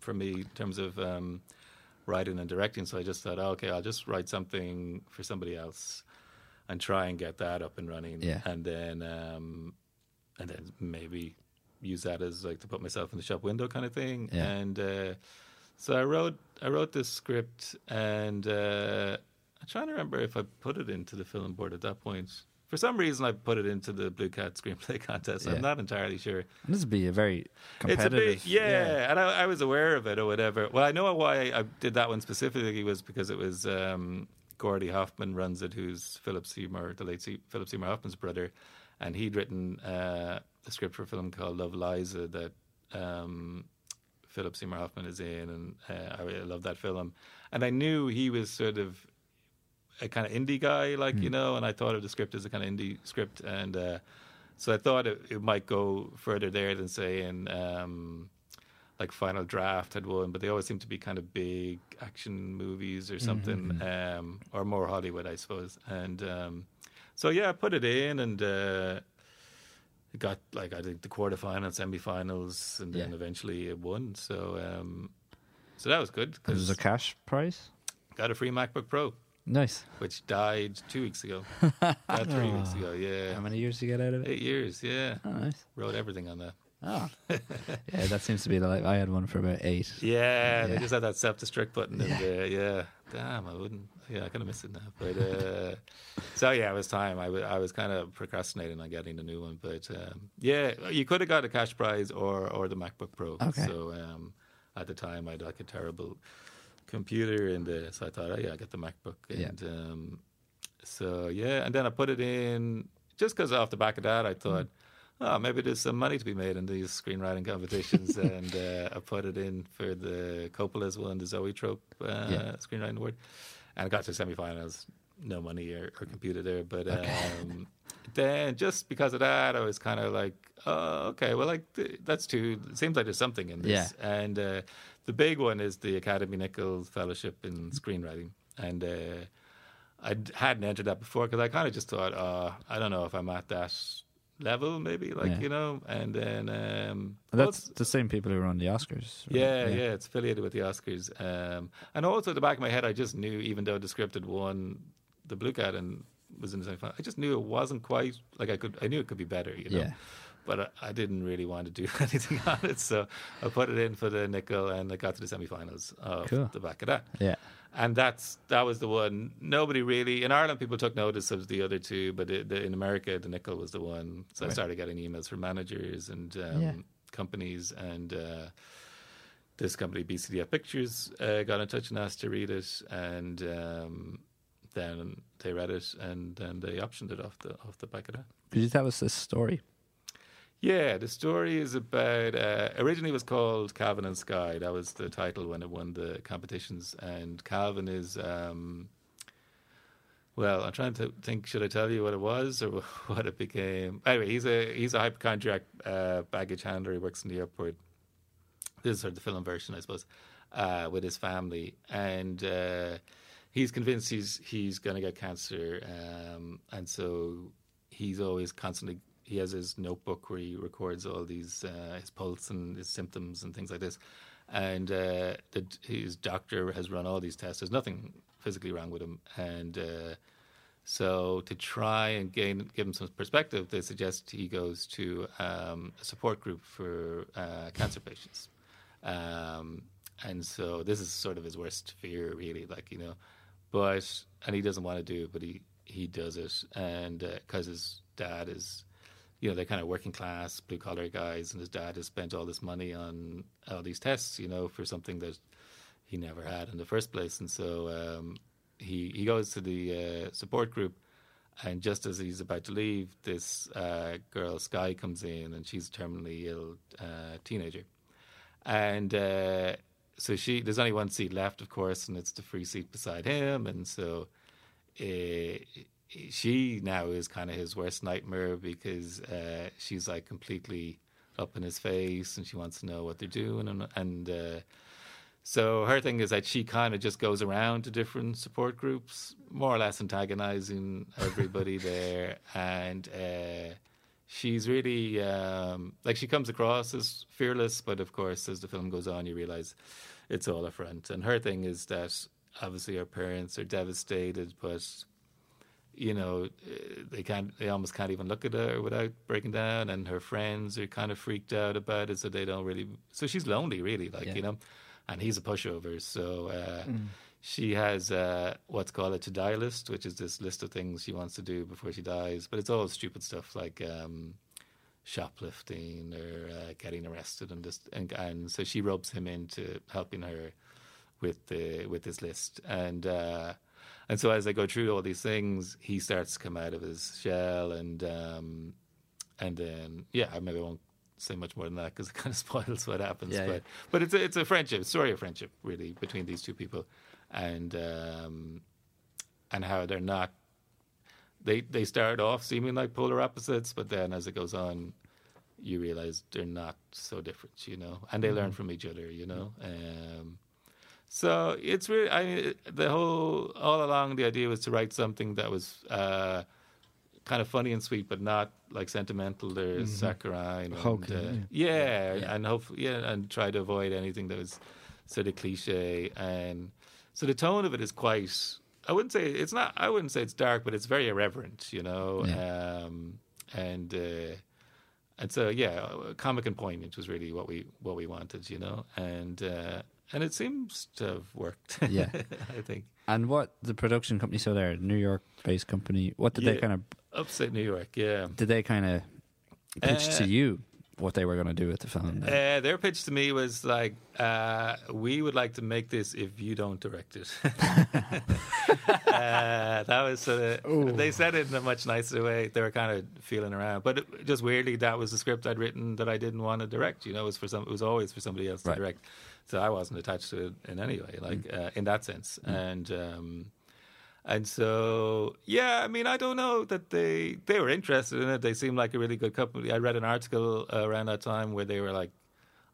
for me in terms of writing and directing, so I just thought, okay, I'll just write something for somebody else and try and get that up and running, and then maybe use that as like to put myself in the shop window kind of thing, and so I wrote this script, and I'm trying to remember if I put it into the film board at that point. For some reason, I put it into the Blue Cat Screenplay Contest. Yeah. I'm not entirely sure. This would be a very competitive... and I was aware of it or whatever. Well, I know why I did that one specifically was because it was Gordy Hoffman runs it, who's Philip Seymour, the late Philip Seymour Hoffman's brother, and he'd written a script for a film called Love, Liza that... Philip Seymour Hoffman is in, and I really love that film. And I knew he was sort of... a kind of indie guy, like, you know, and I thought of the script as a kind of indie script, and so I thought it might go further there than saying like Final Draft had won, but they always seem to be kind of big action movies or something, or more Hollywood, I suppose. And so yeah, I put it in, and it got like I think the quarterfinals, semifinals, and then eventually it won. So so that was good because it was a cash prize. Got a free MacBook Pro. Nice. Which died 2 weeks ago. 3 weeks ago, yeah. How many years did you get out of it? 8 years, yeah. Oh, nice. Wrote everything on that. Oh. Yeah, that seems to be like, I had one for about 8. Yeah, they just had that self-destruct button in there, yeah. Damn, I wouldn't, I kind of miss it now. But, so yeah, it was time. I was kind of procrastinating on getting the new one. But yeah, you could have got a cash prize or the MacBook Pro. Okay. So at the time, I had like a terrible computer, and so I thought, oh yeah, I'll get the MacBook. And so yeah, and then I put it in, just because off the back of that, I thought, oh, maybe there's some money to be made in these screenwriting competitions. And I put it in for the Coppola's one, the Zoe Trope screenwriting award. And I got to semifinals, no money or computer there. But then just because of that, I was kind of like, oh, okay, well, like that's too, it seems like there's something in this. Yeah. And the big one is the Academy Nichols Fellowship in Screenwriting. And I hadn't entered that before because I kind of just thought, I don't know if I'm at that level, maybe, like, you know. And then and that's the same people who are on the Oscars, right? yeah it's affiliated with the Oscars. And also at the back of my head, I just knew, even though the script had won the Blue Cat and was in the same final, I just knew it wasn't quite like I knew it could be better, you know. But I didn't really want to do anything on it, so I put it in for the nickel and I got to the semi-finals off the back of that. And that was the one. Nobody really in Ireland, people took notice of the other two, but in America, the nickel was the one. So I started getting emails from managers and companies, and this company, BCDF Pictures, got in touch and asked to read it, and then they read it, and then they optioned it off the back of that. Did you tell us this story? Yeah, the story is about, originally it was called Calvin and Skye. That was the title when it won the competitions. And Calvin is, well, I'm trying to think, should I tell you what it was or what it became? Anyway, he's a hypochondriac baggage handler. He works in the airport. This is sort of the film version, I suppose, with his family. And he's convinced he's going to get cancer. And so he's always constantly... He has his notebook where he records all these his pulse and his symptoms and things like this. And his doctor has run all these tests. There's nothing physically wrong with him. And so to try and give him some perspective, they suggest he goes to a support group for cancer patients. And so this is sort of his worst fear, really, like, you know. And he doesn't want to do it, but he does it. And because his dad is... You know, they're kind of working class, blue collar guys, and his dad has spent all this money on all these tests, you know, for something that he never had in the first place. And so he goes to the support group, and just as he's about to leave, this girl, Skye, comes in, and she's a terminally ill teenager. And so there's only one seat left, of course, and it's the free seat beside him. And so... She now is kind of his worst nightmare because she's like completely up in his face and she wants to know what they're doing. And so her thing is that she kind of just goes around to different support groups, more or less antagonizing everybody there. And she's really, like, she comes across as fearless, but of course, as the film goes on, you realize it's all a front. And her thing is that obviously her parents are devastated, but... you know, they almost can't even look at her without breaking down, and her friends are kind of freaked out about it, so they don't really... So she's lonely, really, like, you know, and he's a pushover. So she has what's called a to-die list, which is this list of things she wants to do before she dies, but it's all stupid stuff like shoplifting or getting arrested and just... And so she ropes him into helping her with this list. And so as they go through all these things, he starts to come out of his shell, and then I maybe won't say much more than that because it kind of spoils what happens. But it's a friendship story, of friendship really between these two people, and how they're not. They start off seeming like polar opposites, but then as it goes on, you realize they're not so different, you know, and they learn from each other, you know. So it's really, all along the idea was to write something that was kind of funny and sweet, but not like sentimental or saccharine. And hopefully, and try to avoid anything that was sort of cliche. And so the tone of it is quite I wouldn't say it's dark, but it's very irreverent, you know. Yeah. And so yeah, comic and poignant was really what we wanted, you know. And it seems to have worked. Yeah, I think. And what the production company, so they're a New York-based company. What did they kind of upstate New York? Yeah. Did they kind of pitch to you what they were going to do with the film? Their pitch to me was like, we would like to make this if you don't direct it. That was sort of... Ooh. They said it in a much nicer way. They were kind of feeling around. But just weirdly, that was the script I'd written that I didn't want to direct. You know, it was always for somebody else to direct. So I wasn't attached to it in any way, like in that sense. And so, yeah, I mean, I don't know that they were interested in it. They seemed like a really good company. I read an article around that time where they were like,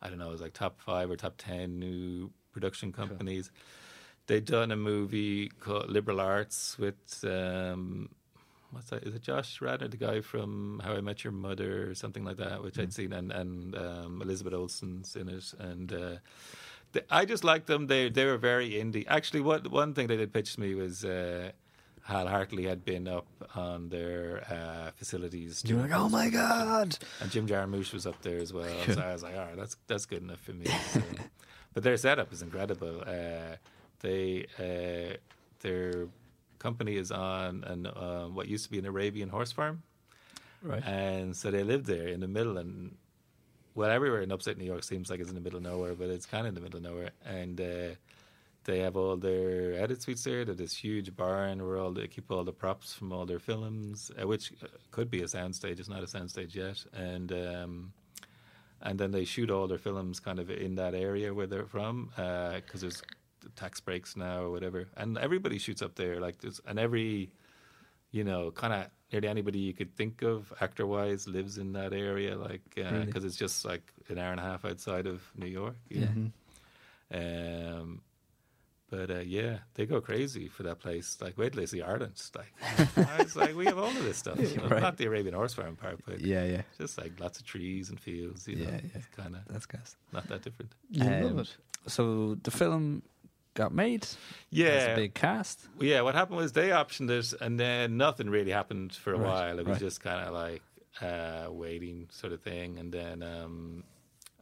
I don't know, it was like top 5 or top 10 new production companies. Sure. They'd done a movie called Liberal Arts with, what's that? Is it Josh Radnor, the guy from How I Met Your Mother or something like that, which I'd seen, and Elizabeth Olsen's in it. And I just liked them. They were very indie. Actually, one thing they did pitch to me was Hal Hartley had been up on their facilities. You were like, oh my God! And Jim Jarmusch was up there as well. So I was like, all right, that's good enough for me. So. But their setup is incredible. Their company is on what used to be an Arabian horse farm. Right. And so they lived there in the middle, and well, everywhere in upstate New York seems like it's in the middle of nowhere, but it's kind of in the middle of nowhere. And they have all their edit suites there. They're this huge barn where they keep all the props from all their films, which could be a soundstage. It's not a soundstage yet. And then they shoot all their films kind of in that area where they're from, because there's tax breaks now or whatever. And everybody shoots up there. Like every, you know, kind of nearly anybody you could think of actor-wise lives in that area, like because it's just like an hour and a half outside of New York. You know? Yeah, they go crazy for that place. Like, wait till they see Ireland. Like, I was like, we have all of this stuff. You know? Right. Not the Arabian horse farm part, but just like lots of trees and fields. You know, kind of. That's gas. Not that different. I love it. So the film got made. Yeah, that's a big cast. Yeah, what happened was they optioned it, and then nothing really happened for a while. It was just kind of like waiting sort of thing. And then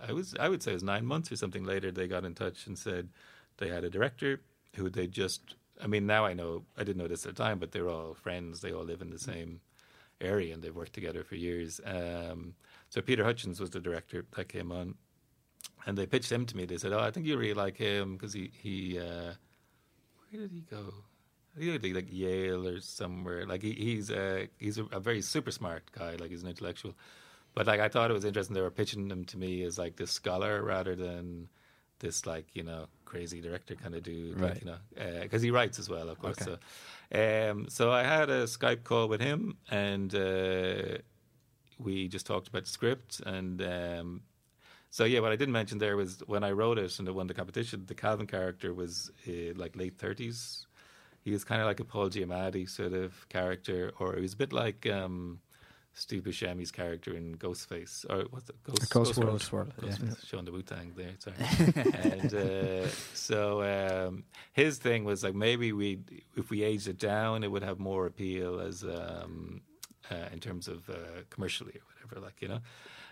I would say it was 9 months or something later, they got in touch and said they had a director who they just... I mean, now I know, I didn't know this at the time, but they're all friends. They all live in the same area, and they've worked together for years. So Peter Hutchins was the director that came on. And they pitched him to me. They said, "Oh, I think you really like him because he where did he go? I think he like Yale or somewhere. Like he's a very super smart guy. Like he's an intellectual, but like I thought it was interesting. They were pitching him to me as like this scholar rather than this like you know crazy director kind of dude, like, you know, because he writes as well, of course. Okay. So, I had a Skype call with him, and we just talked about the script and." So, yeah, what I didn't mention there was when I wrote it and it won the competition, the Calvin character was like late 30s. He was kind of like a Paul Giamatti sort of character, or he was a bit like Steve Buscemi's character in Ghostface. Or what's the Ghostworld. Ghostface, showing the Wu-Tang there, sorry. And his thing was like maybe if we aged it down, it would have more appeal as in terms of commercially or whatever, like, you know.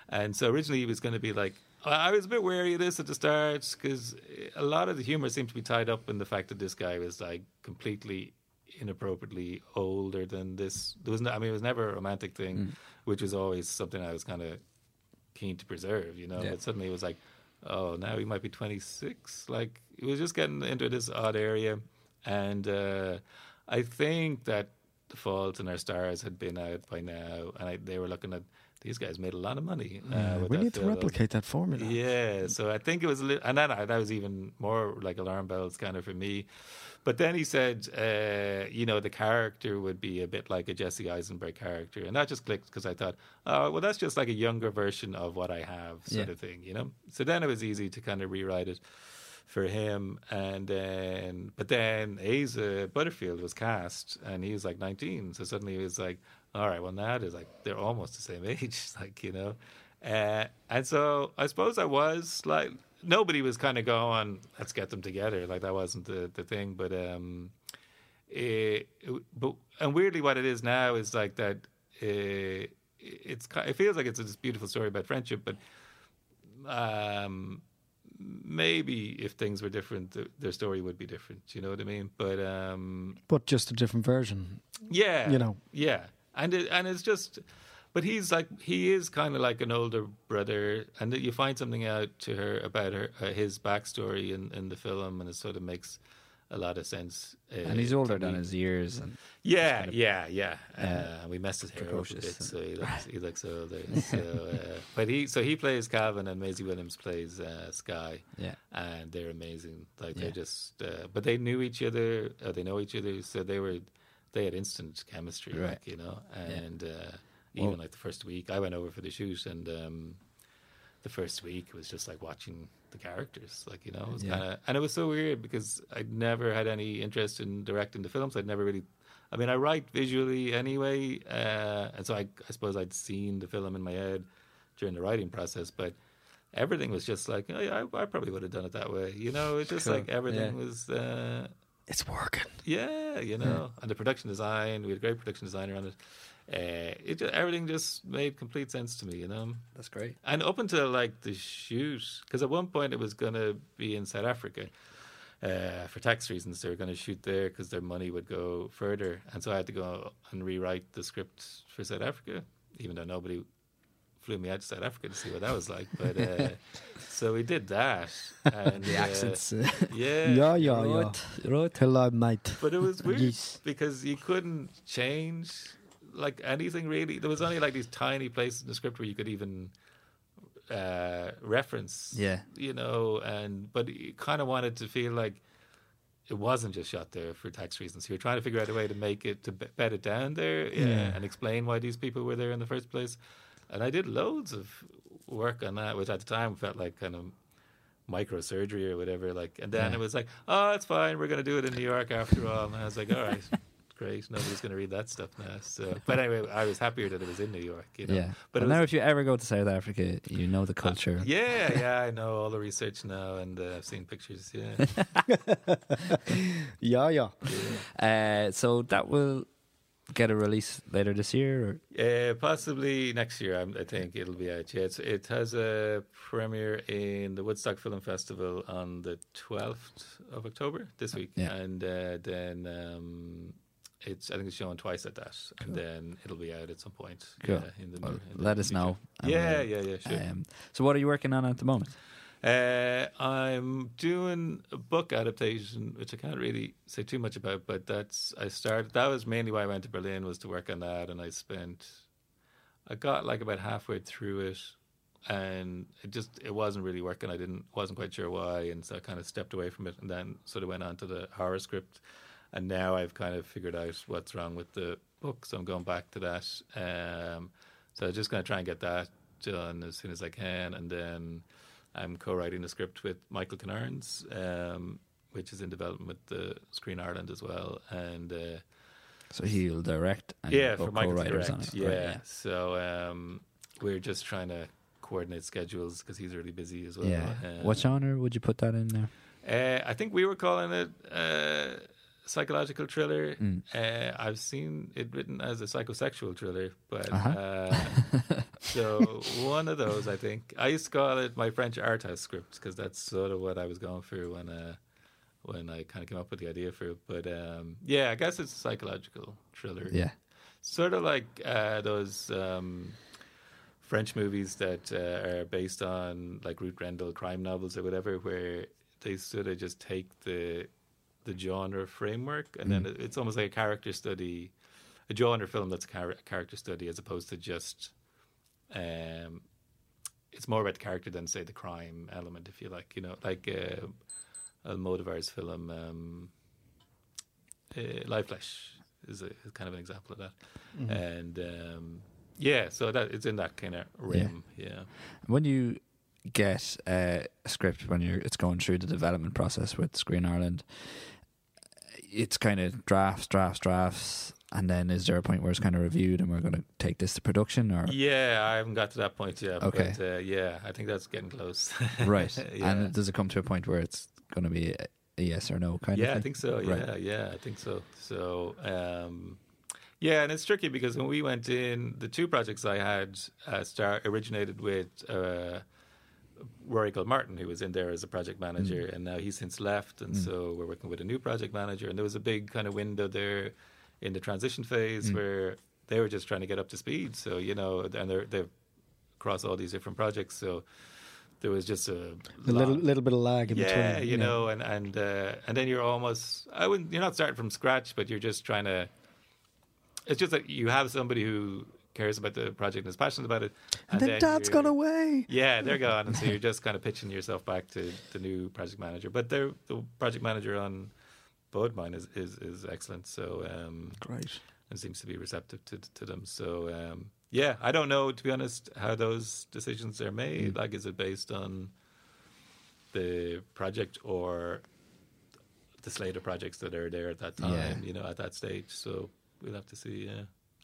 And so originally he was going to be like, I was a bit wary of this at the start because a lot of the humor seemed to be tied up in the fact that this guy was like completely inappropriately older than this. There was no, I mean, it was never a romantic thing, which was always something I was kind of keen to preserve, you know. Yeah. But suddenly it was like, oh, now he might be 26. Like, it was just getting into this odd area. And I think that The Fault and Our Stars had been out by now, and they were looking at... These guys made a lot of money. We need to replicate that formula. Yeah, so I think it was... And then that was even more like alarm bells kind of for me. But then he said, you know, the character would be a bit like a Jesse Eisenberg character. And that just clicked because I thought, oh, well, that's just like a younger version of what I have sort of thing, you know? So then it was easy to kind of rewrite it for him. And then... But then Asa Butterfield was cast, and he was like 19. So suddenly he was like... All right, well, now it's like they're almost the same age, like, you know. And so I suppose I was like, nobody was kind of going, let's get them together. Like, that wasn't the thing. But But weirdly, what it is now is like that. It feels like it's this beautiful story about friendship, but maybe if things were different, their story would be different. You know what I mean? But just a different version. Yeah, you know. Yeah, and it's just. But he is kind of like an older brother, and you find something out to her about his backstory in the film, and it sort of makes a lot of sense. And he's older than his years. And we messed his hair up a bit, so he looks older. So he plays Calvin, and Maisie Williams plays Skye. Yeah, and they're amazing. Like they're just, but they knew each other. They know each other, so they had instant chemistry, right? Like, you know, and. Yeah. Even like the first week, I went over for the shoot, and the first week was just like watching the characters, like, you know, it was kinda, and it was so weird because I'd never had any interest in directing the films. I'd never really, I mean, I write visually anyway, and so I suppose I'd seen the film in my head during the writing process, but everything was just like, oh, yeah, I probably would have done it that way, you know. It's just like everything was. It's working. Yeah, you know, and the production design, we had a great production designer on it. Everything just made complete sense to me, you know. That's great. And up until like the shoot, because at one point it was going to be in South Africa for tax reasons. They were going to shoot there because their money would go further, and so I had to go and rewrite the script for South Africa, even though nobody flew me out to South Africa to see what that was like. But so we did that. And, the accents. Right. Hello, mate. But it was weird because you couldn't change. Like anything really, there was only like these tiny places in the script where you could even reference, you know, but you kind of wanted to feel like it wasn't just shot there for tax reasons. You were trying to figure out a way to make it, to bed it down there and explain why these people were there in the first place. And I did loads of work on that, which at the time felt like kind of microsurgery or whatever. Like, and then it was like, oh, it's fine, we're going to do it in New York after all. And I was like, all right. Great, nobody's going to read that stuff now. So, but anyway, I was happier that it was in New York, you know. Yeah. But now, if you ever go to South Africa, you know the culture. I know all the research now, and I've seen pictures. So that will get a release later this year, or possibly next year. I think it'll be out. Yeah, it has a premiere in the Woodstock Film Festival on the 12th of October this week, and then. I think it's shown twice at that, and then it'll be out at some point. Cool. Yeah, let us know. Sure. So what are you working on at the moment? I'm doing a book adaptation, which I can't really say too much about, but that was mainly why I went to Berlin, was to work on that, and I got like about halfway through it, and it wasn't really working. I wasn't quite sure why, and so I kind of stepped away from it, and then sort of went on to the horror script. And now I've kind of figured out what's wrong with the book, so I'm going back to that. So I'm just going to try and get that done as soon as I can. And then I'm co-writing the script with Michael Kinnairns, which is in development with the Screen Ireland as well. And so he'll direct. And for Michael to direct. So we're just trying to coordinate schedules because he's really busy as well. Yeah. What genre would you put that in there? I think we were calling it... psychological thriller. I've seen it written as a psychosexual thriller, but so one of those. I think I used to call it my French art house script because that's sort of what I was going through when I kind of came up with the idea for it. But I guess it's a psychological thriller. Yeah, sort of like those French movies that are based on like Ruth Rendell crime novels or whatever, where they sort of just take the genre framework, and then it's almost like a character study, a genre film that's a character study, as opposed to just it's more about the character than say the crime element, if you like, you know, like Almodovar's film Live Flesh is kind of an example of that. And so that it's in that kind of realm. When you get a script, when it's going through the development process with Screen Ireland, it's kind of drafts, and then is there a point where it's kind of reviewed and we're going to take this to production? Or I haven't got to that point yet. Okay. But, I think that's getting close. Right. And does it come to a point where it's going to be a yes or no kind of thing? I think so. Right. Yeah, I think so. So, yeah, and it's tricky because when we went in, the two projects I had originated with Rory Gilmartin, who was in there as a project manager, and now he's since left, and so we're working with a new project manager, and there was a big kind of window there in the transition phase where they were just trying to get up to speed. So, you know, and they're across all these different projects, so there was just a little bit of lag in between. You know, and then you're almost, you're not starting from scratch, but you're just trying to, it's just that you have somebody who cares about the project and is passionate about it. And then Dad's gone away. Yeah, they're gone. And so you're just kind of pitching yourself back to the new project manager. But the project manager on both mine is excellent. So great. And seems to be receptive to them. So yeah, I don't know, to be honest, how those decisions are made. Like, is it based on the project or the slate of projects that are there at that time, you know, at that stage? So we'll have to see,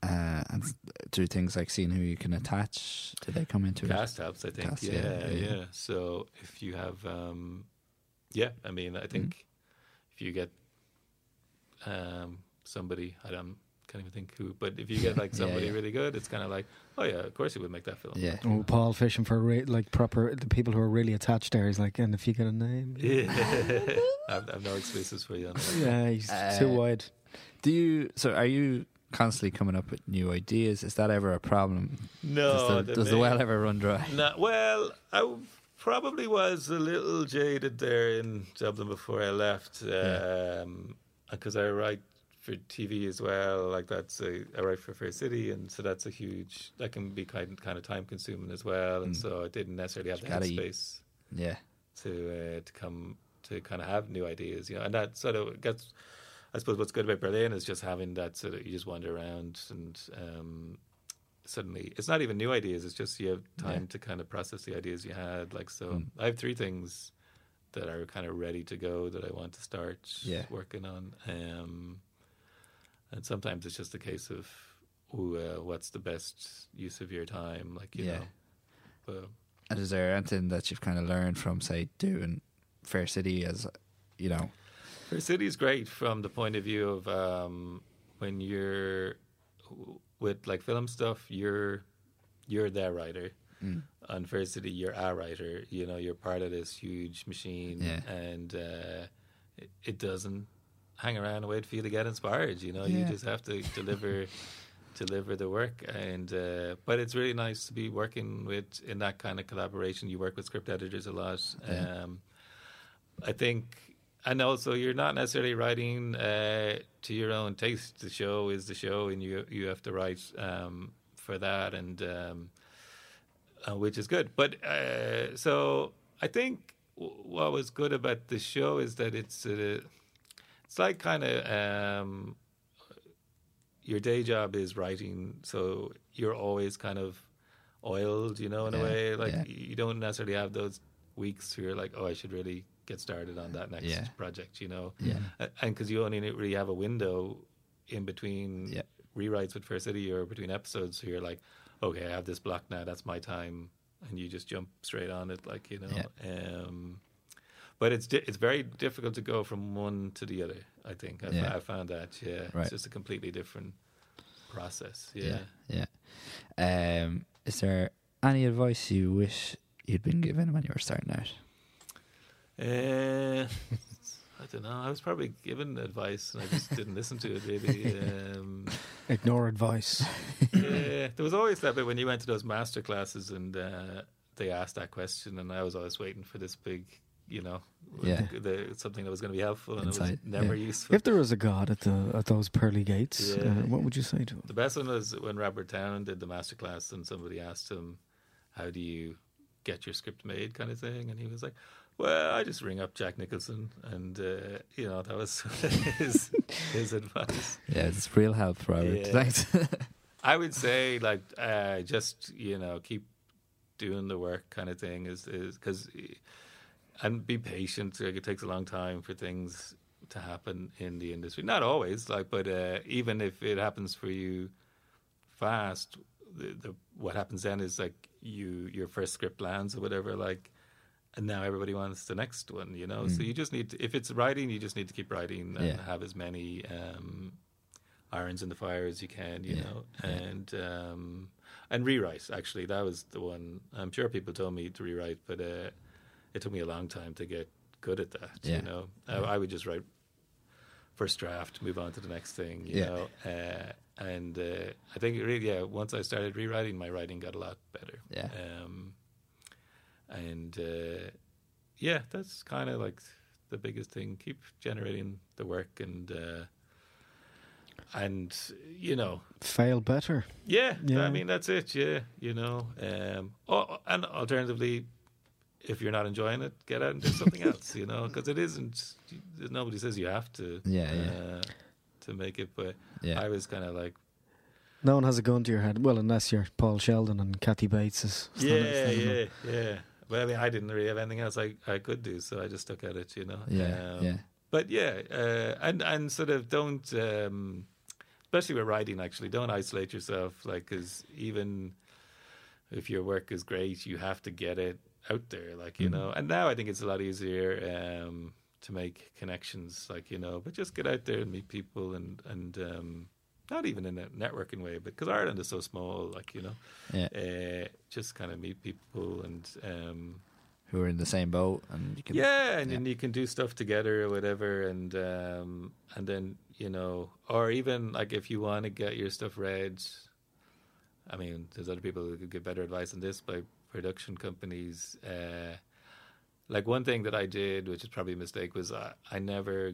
and do things like seeing who you can attach. Do they come into cast it? Helps, I think. Cast, yeah. So if you have, I mean, I think if you get somebody, can't even think who, but if you get like somebody really good, it's kind of like, oh yeah, of course you would make that film. Yeah. Oh, Paul fishing for the people who are really attached there. He's like, and if you get a name, I've no excuses for you on that. Yeah, he's too wide. Are you constantly coming up with new ideas? Is that ever a problem? No. Does the well ever run dry? No. Well, I probably was a little jaded there in Dublin before I left, because I write for TV as well. Like I write for Fair City, and so that's that can be kind of time consuming as well. And so I didn't necessarily have the headspace, to come to kind of have new ideas, you know. And that sort of gets, I suppose, what's good about Berlin is just having that sort of, you just wander around and suddenly it's not even new ideas. It's just you have time to kind of process the ideas you had. Like so, I have three things that are kind of ready to go that I want to start working on. And sometimes it's just a case of, what's the best use of your time? Like, you know. But, and is there anything that you've kind of learned from, say, doing Fair City as, you know? Fair City is great from the point of view of when you're with, like, film stuff, you're their writer. On Fair City, you're a writer. You know, you're part of this huge machine. Yeah. And it doesn't hang around and wait for you to get inspired, you know. You just have to deliver the work, and but it's really nice to be working with in that kind of collaboration. You work with script editors a lot, I think, and also you're not necessarily writing to your own taste. The show is the show, and you have to write for that, and which is good. But so I think what was good about the show is that it's like kind of your day job is writing, so you're always kind of oiled, you know, in a way. Like you don't necessarily have those weeks where you're like, oh, I should really get started on that next project, you know. Yeah. And because you only really have a window in between rewrites with Fair City or between episodes, so you're like, okay, I have this block now, that's my time, and you just jump straight on it, like, you know. But it's very difficult to go from one to the other, I think. I found that, It's just a completely different process, Is there any advice you wish you'd been given when you were starting out? I don't know. I was probably given advice and I just didn't listen to it, really. Ignore advice. There was always that bit when you went to those master classes and they asked that question, and I was always waiting for this big, you know, something that was going to be helpful, and it was never useful. If there was a god at those pearly gates, what would you say to him? The best one was when Robert Towne did the masterclass, and somebody asked him, "How do you get your script made?" kind of thing, and he was like, "Well, I just ring up Jack Nicholson," and you know, that was his advice. Yeah, it's real help, Robert. Yeah. Thanks. I would say, like, just, you know, keep doing the work, kind of thing, is because. And be patient. Like, it takes a long time for things to happen in the industry. Not always, like, but even if it happens for you fast, what happens then is like your first script lands or whatever. Like, and now everybody wants the next one, you know. Mm. So you just need to, if it's writing, you just need to keep writing and have as many irons in the fire as you can, you know. And rewrite, actually. That was the one. I'm sure people told me to rewrite, but it took me a long time to get good at that, you know. I would just write first draft, move on to the next thing, you know. I think, really, once I started rewriting, my writing got a lot better. Yeah. That's kind of like the biggest thing. Keep generating the work and you know, fail better. I mean, that's it. Yeah, you know. And alternatively, if you're not enjoying it, get out and do something else. You know, because it isn't. Nobody says you have to. To make it, but I was kind of like, no one has a gun to your head. Well, unless you're Paul Sheldon and Kathy Bates. Is. Well, I mean, I didn't really have anything else I could do, so I just stuck at it, you know. But and sort of don't, especially with writing, actually, don't isolate yourself. Like, because even if your work is great, you have to get it out there, like, you know. And now I think it's a lot easier to make connections, like, you know. But just get out there and meet people, and not even in a networking way, but because Ireland is so small, like, you know, just kind of meet people and who are in the same boat, and you can, then you can do stuff together or whatever, and then, you know, or even like if you want to get your stuff read, I mean, there's other people who could give better advice on this by production companies. Like one thing that I did, which is probably a mistake, was I never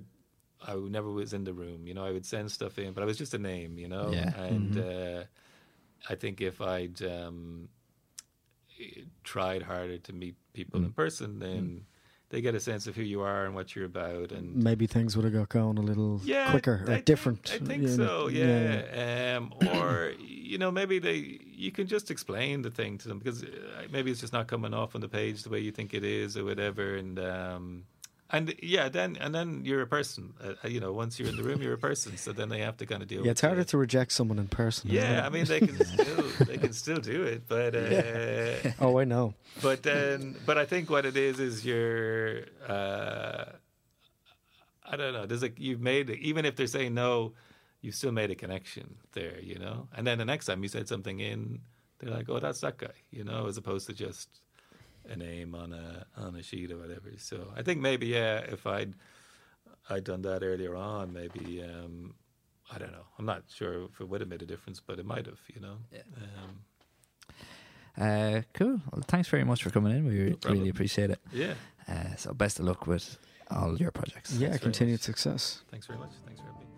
was in the room, you know. I would send stuff in, but I was just a name, you know. I think if I'd tried harder to meet people in person, then they get a sense of who you are and what you're about, and maybe things would have got going a little quicker or different. I think so, yeah. Or, you know, maybe you can just explain the thing to them, because maybe it's just not coming off on the page the way you think it is or whatever, And then you're a person. You know, once you're in the room, you're a person. So then they have to kind of deal with it. Yeah, it's harder to reject someone in person. Yeah, I mean, they can still do it, but I know. But I think what it is you're I don't know. There's like, you've made, even if they're saying no, you still made a connection there, you know. And then the next time you said something in, they're like, oh, that's that guy, you know, as opposed to just a name on a sheet or whatever. So I think maybe if I'd done that earlier on, maybe I don't know. I'm not sure if it would have made a difference, but it might have, you know. Cool. Well, thanks very much for coming in. We really appreciate it. Yeah. So best of luck with all your projects. Yeah, continued success. Thanks very much. Thanks for having me.